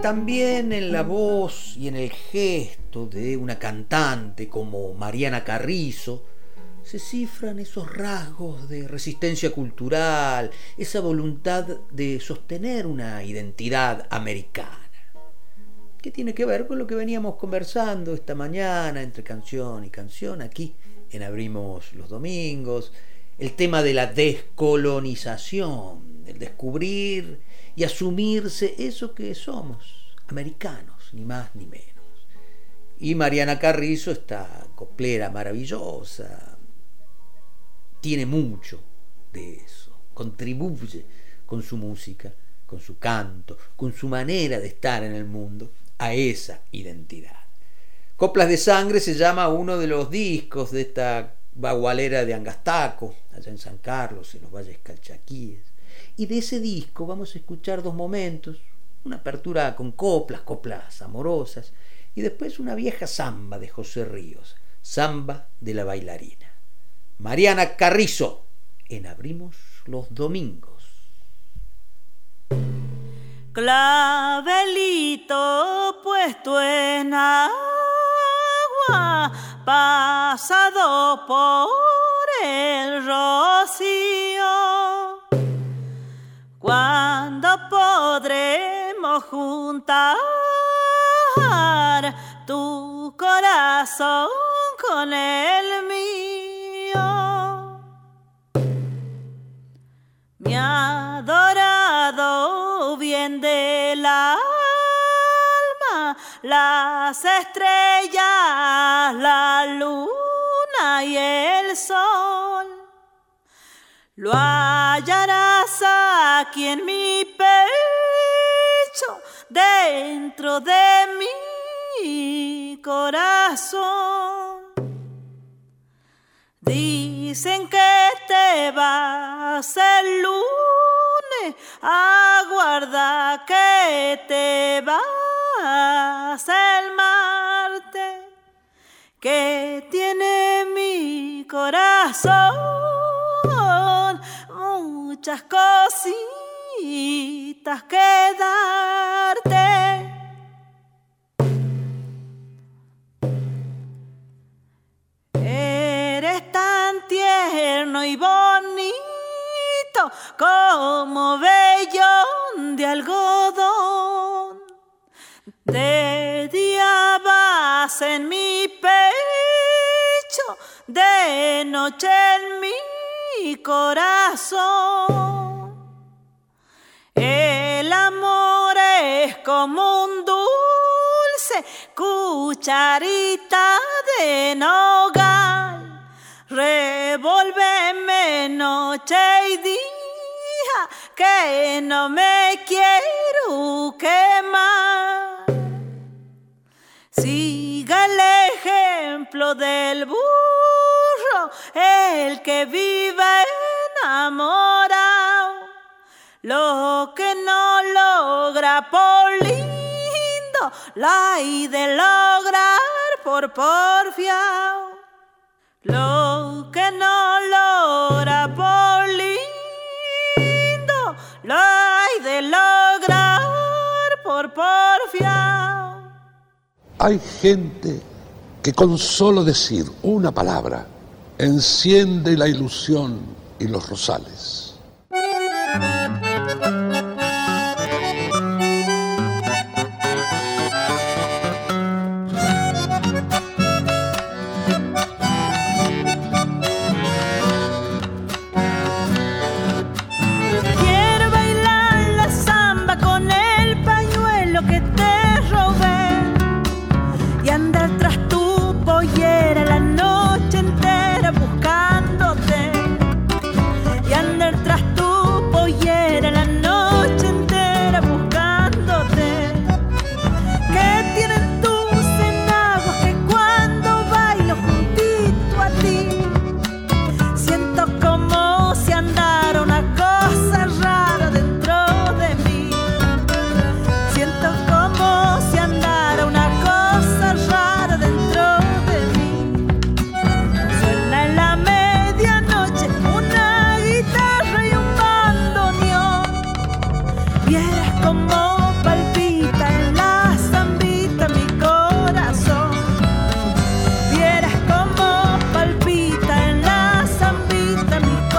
También en la voz y en el gesto de una cantante como Mariana Carrizo se cifran esos rasgos de resistencia cultural, esa voluntad de sostener una identidad americana, que tiene que ver con lo que veníamos conversando esta mañana entre canción y canción, aquí en Abrimos los Domingos, el tema de la descolonización, el descubrir y asumirse eso que somos, americanos, ni más ni menos. Y Mariana Carrizo, esta coplera maravillosa, tiene mucho de eso, contribuye con su música, con su canto, con su manera de estar en el mundo, a esa identidad. Coplas de Sangre se llama uno de los discos de esta bagualera de Angastaco, allá en San Carlos, en los valles calchaquíes. Y de ese disco vamos a escuchar dos momentos, una apertura con coplas, coplas amorosas, y después una vieja samba de José Ríos, Samba de la Bailarina. Mariana Carrizo, en Abrimos los Domingos. Clavelito puesto en agua, pasado por el rocío. ¿Cuándo podremos juntar tu corazón con el mío? Mi adorado bien del alma, las estrellas, la luna y el sol, lo hallarás aquí en mi pecho, dentro de mi corazón. Dicen que te vas el lunes, aguarda que te vas el martes, que tiene mi corazón muchas cositas que darte. Eres tan tierno y bonito como vellón de algodón. De día vas en mi pecho, de noche en mi corazón. El amor es como un dulce, cucharita de nogal. Revuélveme noche y día, que no me quiero quemar. Siga el ejemplo del burro, el que vive enamorado. Lo que no logra por lindo, la hay de lograr por porfiao. Lo que no logra por lindo, la hay de lograr por porfiao. Hay gente que con solo decir una palabra enciende la ilusión y los rosales. Quiero bailar la samba con el pañuelo. supieras cómo palpita en la zambita mi corazón. Vieras cómo palpita en la zambita mi corazón.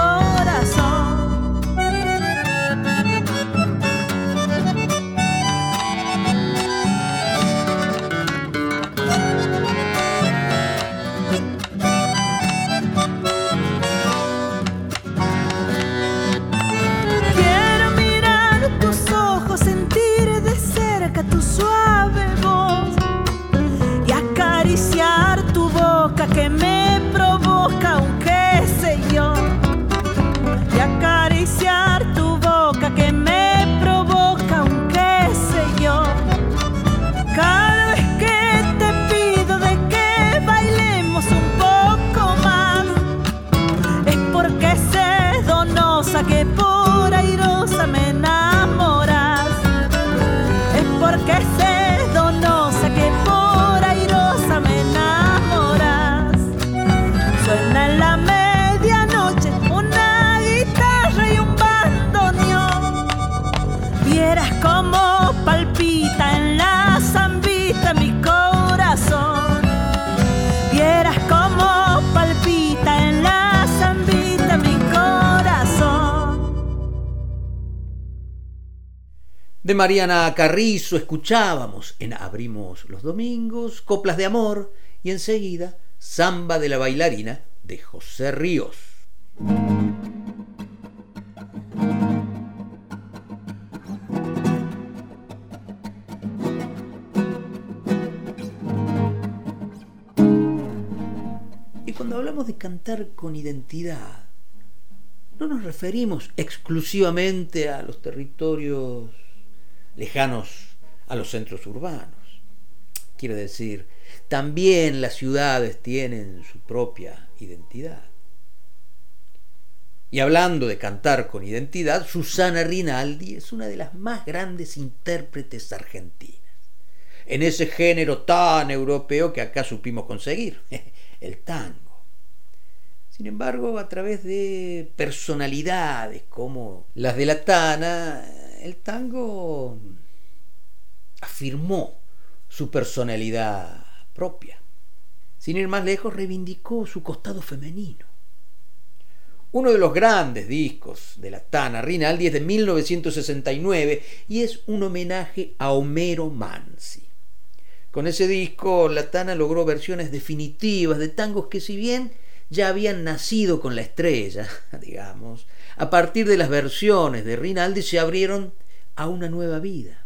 Tu suave voz y acariciar tu boca que me provoca un qué sé yo, y acariciar tu boca que me provoca un qué sé yo. Cada vez que te pido de que bailemos un poco más es porque sé donosa que pura airosa me enamoras. Porque sé donosa que por airosa me enamoras. Suena en la medianoche una guitarra y un bandoneón. Vieras cómo palpita en la zambita mi corazón. Vieras cómo palpita en la zambita mi corazón. De Mariana Carrizo escuchábamos en Abrimos los Domingos, Coplas de Amor y enseguida Zamba de la Bailarina de José Ríos. Y cuando hablamos de cantar con identidad, no nos referimos exclusivamente a los territorios lejanos a los centros urbanos. Quiero decir, también las ciudades tienen su propia identidad. Y hablando de cantar con identidad, Susana Rinaldi es una de las más grandes intérpretes argentinas, en ese género tan europeo que acá supimos conseguir, el tango. Sin embargo, a través de personalidades como las de la Tana, el tango afirmó su personalidad propia. Sin ir más lejos, reivindicó su costado femenino. Uno de los grandes discos de la Tana Rinaldi es de mil novecientos sesenta y nueve y es un homenaje a Homero Manzi. Con ese disco, la Tana logró versiones definitivas de tangos que, si bien ya habían nacido con la estrella, digamos, a partir de las versiones de Rinaldi se abrieron a una nueva vida.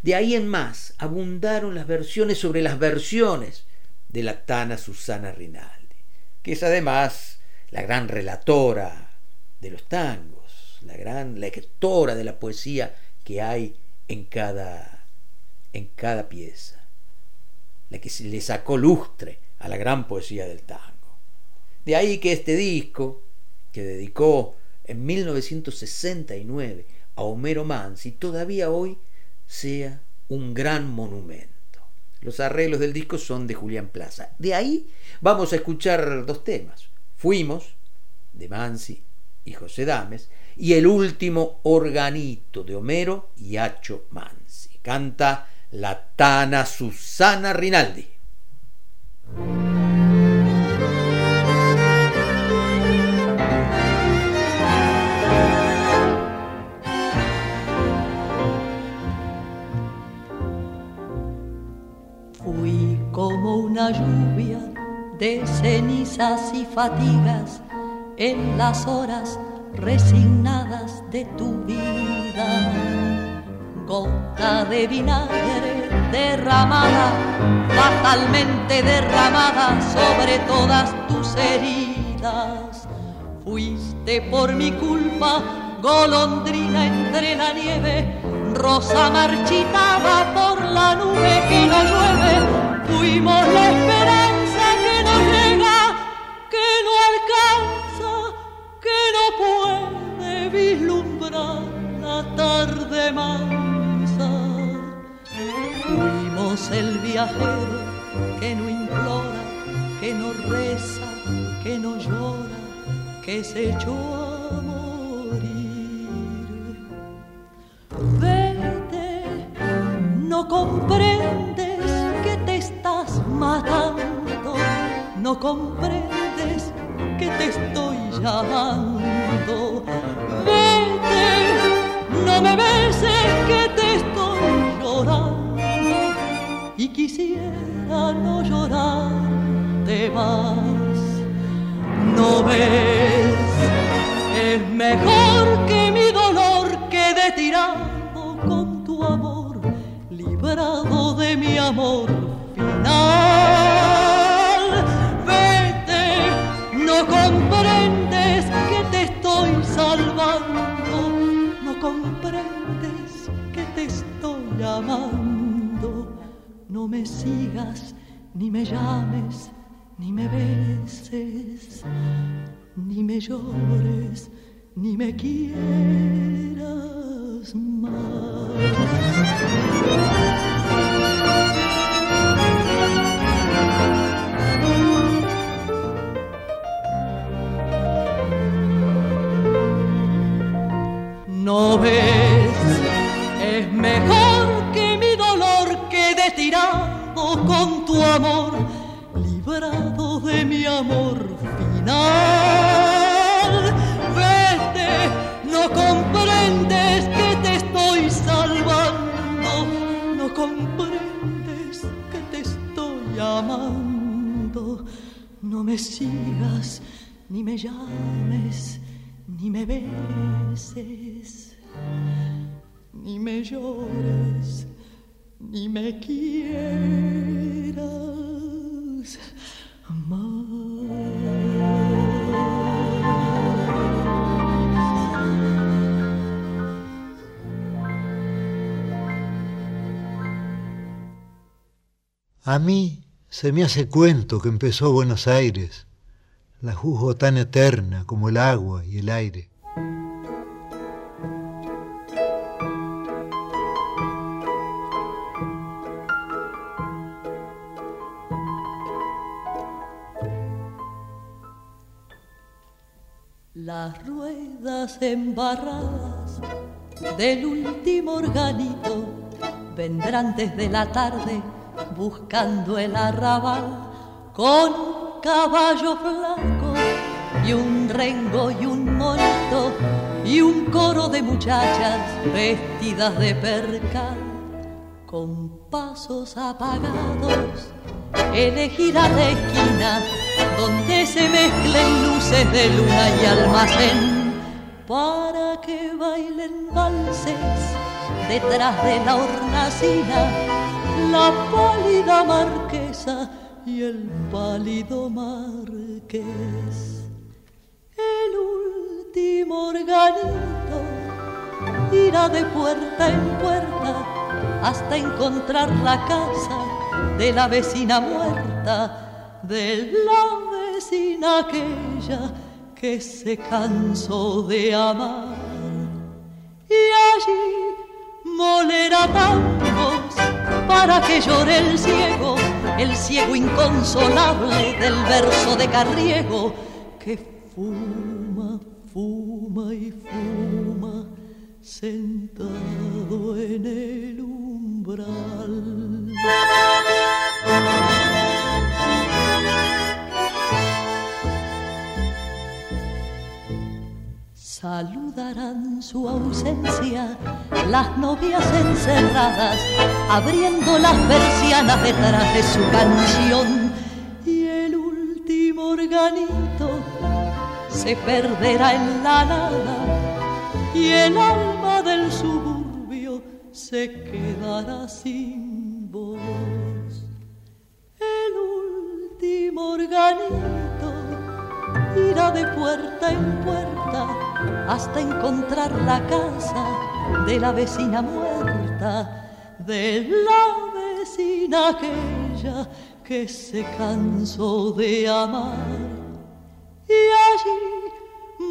De ahí en más abundaron las versiones sobre las versiones de la Tana Susana Rinaldi, que es además la gran relatora de los tangos, la gran lectora de la poesía que hay en cada, en cada pieza, la que le sacó lustre a la gran poesía del tango. De ahí que este disco, que dedicó en mil novecientos sesenta y nueve a Homero Manzi, todavía hoy sea un gran monumento. Los arreglos del disco son de Julián Plaza. De ahí vamos a escuchar dos temas: Fuimos, de Manzi y José Dames, y El último organito, de Homero y Hacho Manzi. Canta la Tana Susana Rinaldi. Como una lluvia de cenizas y fatigas en las horas resignadas de tu vida, gota de vinagre derramada, fatalmente derramada sobre todas tus heridas. Fuiste por mi culpa, golondrina entre la nieve, rosa marchitada por la nube que no llueve. Fuimos la esperanza que no llega, que no alcanza, que no puede vislumbrar la tarde mansa. Fuimos el viajero que no implora, que no reza, que no llora, que se echó a morir. Ven, veces que te estoy llorando y quisiera no llorarte más. ¿No ves? Es mejor que mi dolor quede tirado con tu amor, librado de mi amor final. Vete, no comprendes que te estoy salvando, no comprendes que te estoy amando. No me sigas, ni me llames, ni me beses, ni me llores, ni me quieras más. ¿No ves? Es mejor que mi dolor quede tirado con tu amor, librado de mi amor final. Vete, no comprendes que te estoy salvando, no comprendes que te estoy amando. No me sigas, ni me llames, ni me beses, ni me llores, ni me quieras más. A mí se me hace cuento que empezó Buenos Aires. La juzgo tan eterna como el agua y el aire. Las ruedas embarradas del último organito vendrán desde la tarde buscando el arrabal con caballo flaco y un rengo y un monito y un coro de muchachas vestidas de percal. Con pasos apagados elegirá la esquina donde se mezclen luces de luna y almacén para que bailen valses detrás de la hornacina la pálida marquesa y el pálido marqués. El último organito irá de puerta en puerta hasta encontrar la casa de la vecina muerta, de la vecina aquella que se cansó de amar. Y allí molerá tambos para que llore el ciego, el ciego inconsolable del verso de Carriego, que fuma, fuma y fuma sentado en el umbral. Saludarán su ausencia las novias encerradas, abriendo las persianas detrás de su canción. Y el último organito se perderá en la nada y el alma del suburbio se quedará sin voz. El último organito irá de puerta en puerta hasta encontrar la casa de la vecina muerta, de la vecina aquella que se cansó de amar. Y allí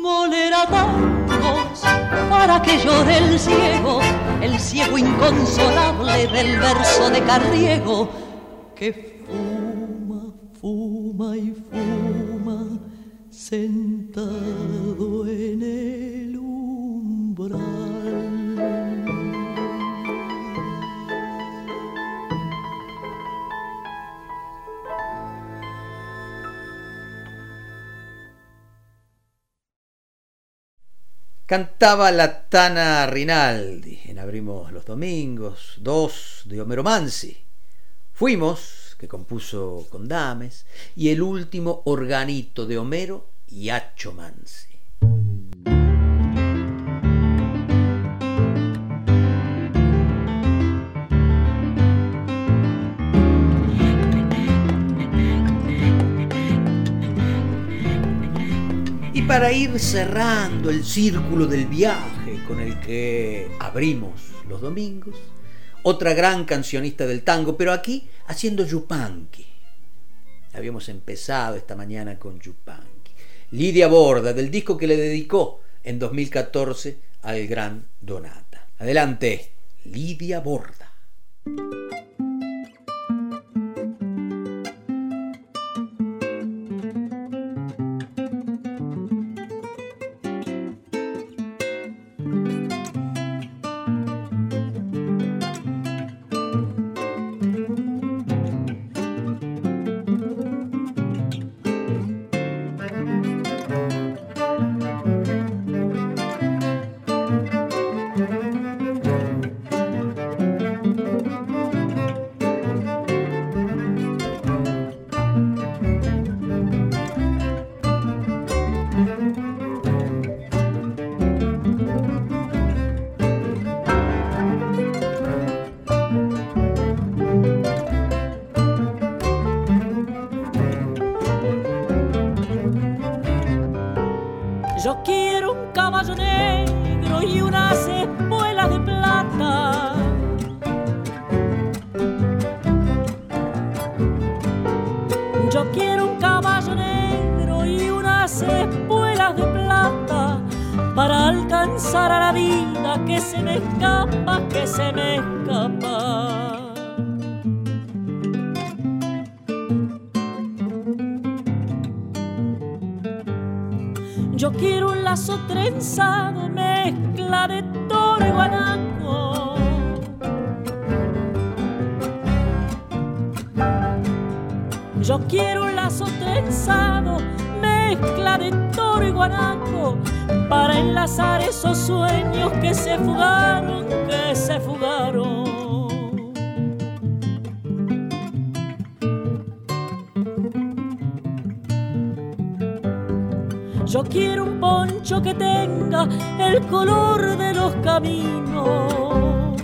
molerá tangos para que llore el ciego, el ciego inconsolable del verso de Carriego, que fuma, fuma y fuma sentado en el umbral. cantaba la Tana Rinaldi en Abrimos los Domingos, dos de Homero Manzi, Fuimos, que compuso con Dames, y el último organito de Homero y Acho Manzi. Y para ir cerrando el círculo del viaje con el que abrimos los domingos, otra gran cancionista del tango, pero aquí haciendo Yupanqui. Habíamos empezado esta mañana con Yupanqui. Lidia Borda, del disco que le dedicó en dos mil catorce al gran Donata. Adelante, Lidia Borda. Yo quiero un poncho que tenga el color de los caminos.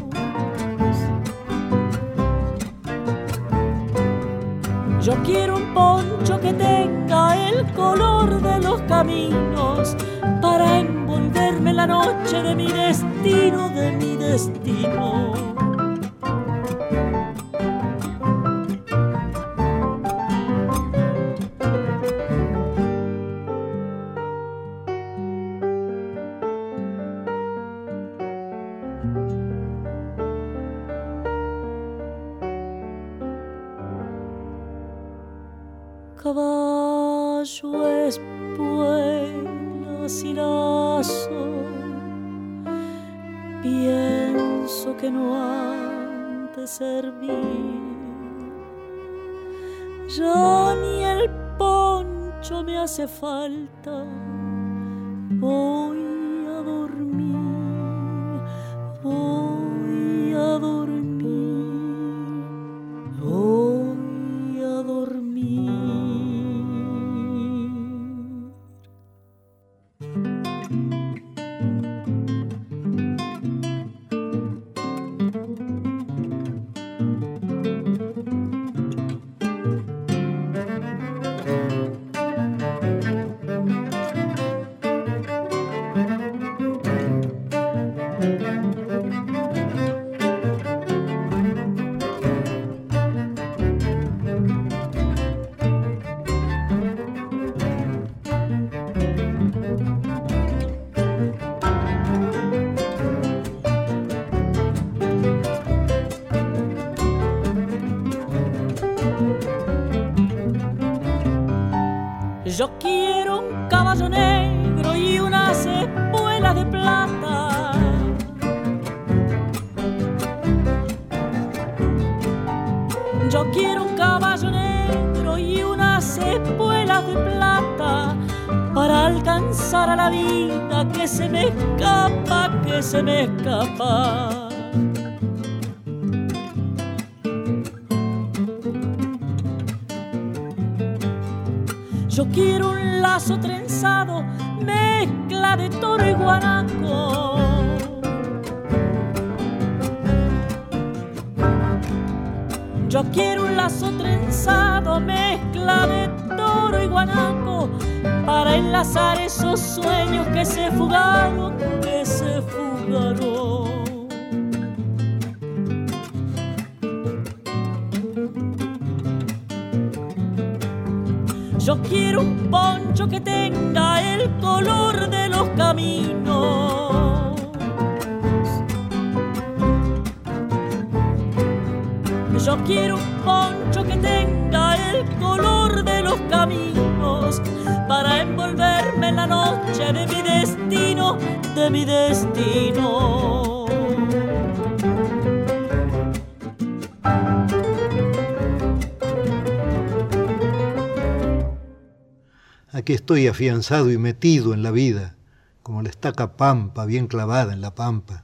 Yo quiero un poncho que tenga el color de los caminos para envolverme la noche de mi destino, de mi destino. Ya ni el poncho me hace falta, voy a dormir, voy a dormir, voy a dormir. Yo quiero un caballo negro y unas espuelas de plata. Yo quiero un caballo negro y unas espuelas de plata para alcanzar a la vida que se me escapa, que se me escapa. Yo quiero un lazo trenzado, mezcla de toro y guanaco. Yo quiero un lazo trenzado, mezcla de toro y guanaco, para enlazar esos sueños que se fugaron, que se fugaron. Yo quiero un poncho que tenga el color de los caminos. Yo quiero un poncho que tenga el color de los caminos, para envolverme en la noche de mi destino, de mi destino. Aquí estoy afianzado y metido en la vida, como la estaca pampa bien clavada en la pampa.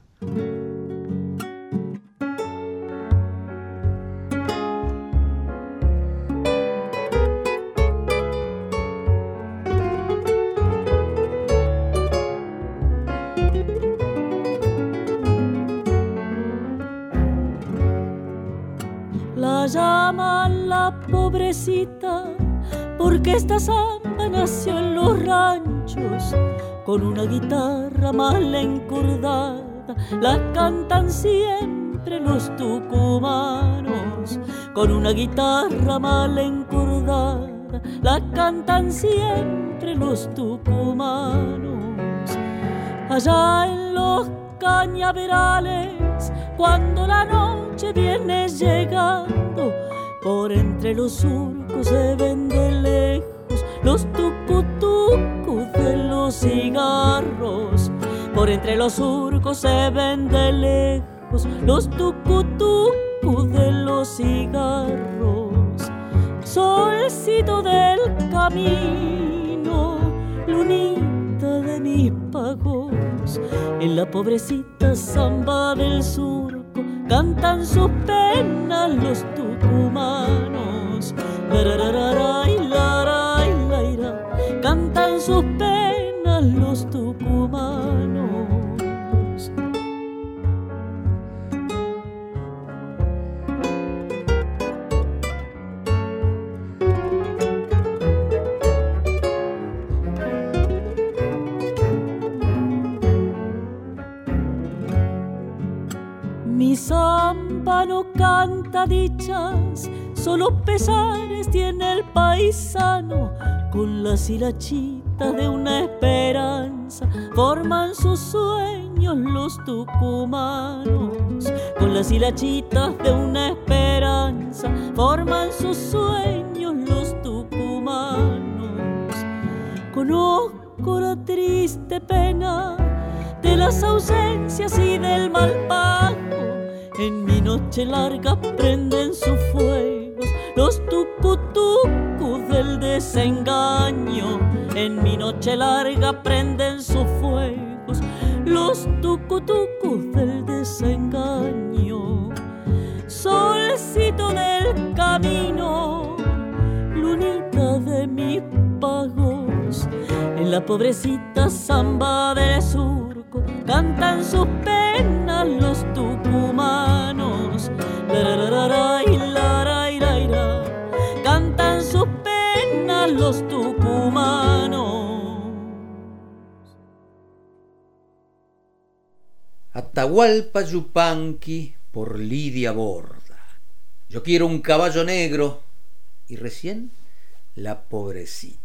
La llaman la pobrecita porque está sana. Nació en los ranchos, con una guitarra mal encordada, la cantan siempre los tucumanos. Con una guitarra mal encordada, la cantan siempre los tucumanos. Allá en los cañaverales, cuando la noche viene llegando, por entre los surcos se ven de lejos los tucutucos de los cigarros. Por entre los surcos se ven de lejos los tucutucos de los cigarros. Solcito del camino, lunita de mis pagos, en la pobrecita zamba del surco cantan sus penas los tucumanos. Lararararay, lararararay, cantan sus penas los tucumanos. Mi zamba no canta dichas, solo pesares tiene el paisano. Con las hilachitas de una esperanza forman sus sueños los tucumanos. Con las hilachitas de una esperanza forman sus sueños los tucumanos. Conozco la triste pena de las ausencias y del mal pago. En mi noche larga prenden sus fuegos los tucutucos del desengaño. En mi noche larga prenden sus fuegos los tucutucos del desengaño. Solcito del camino, lunita de mis pagos, en la pobrecita zamba del surco cantan sus penas los tucumanos. Lararararay, larararaira, cantan sus penas los tucumanos. Atahualpa Yupanqui por Lidia Borda. Yo quiero un caballo negro y recién la pobrecita.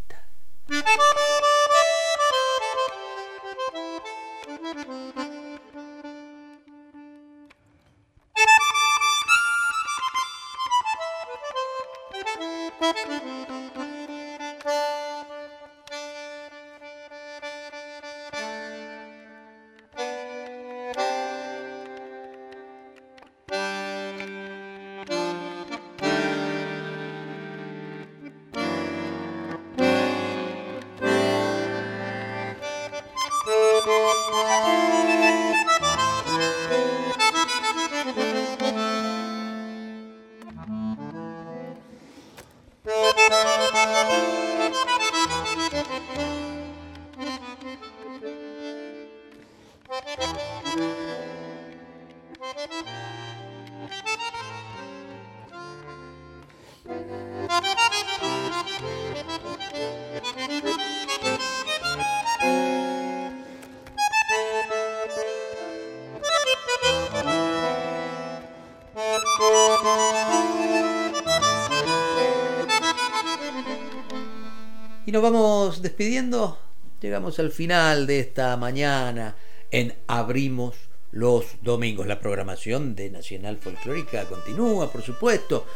Y nos vamos despidiendo, llegamos al final de esta mañana en Abrimos los Domingos. La programación de Nacional Folclórica continúa, por supuesto.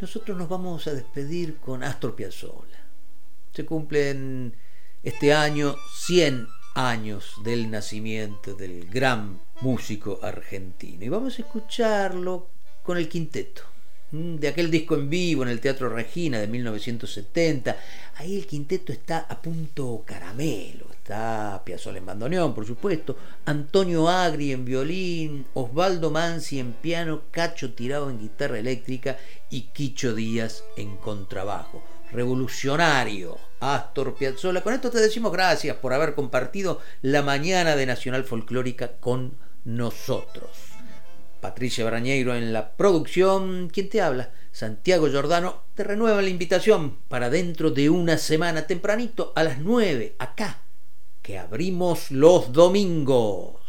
Nosotros nos vamos a despedir con Astor Piazzolla. Se cumplen este año cien años del nacimiento del gran músico argentino. Y vamos a escucharlo con el quinteto de aquel disco en vivo en el Teatro Regina de mil novecientos setenta. Ahí el quinteto está a punto caramelo. Está Piazzolla en bandoneón, por supuesto, Antonio Agri en violín, Osvaldo Manzi en piano, Cacho Tirao en guitarra eléctrica y Quicho Díaz en contrabajo. Revolucionario Astor Piazzolla. Con esto te decimos gracias por haber compartido la mañana de Nacional Folclórica con nosotros. Patricia Brañeiro en la producción. ¿Quién te habla? Santiago Giordano. Te renueva la invitación para dentro de una semana, tempranito, a las nueve, acá, que abrimos los domingos.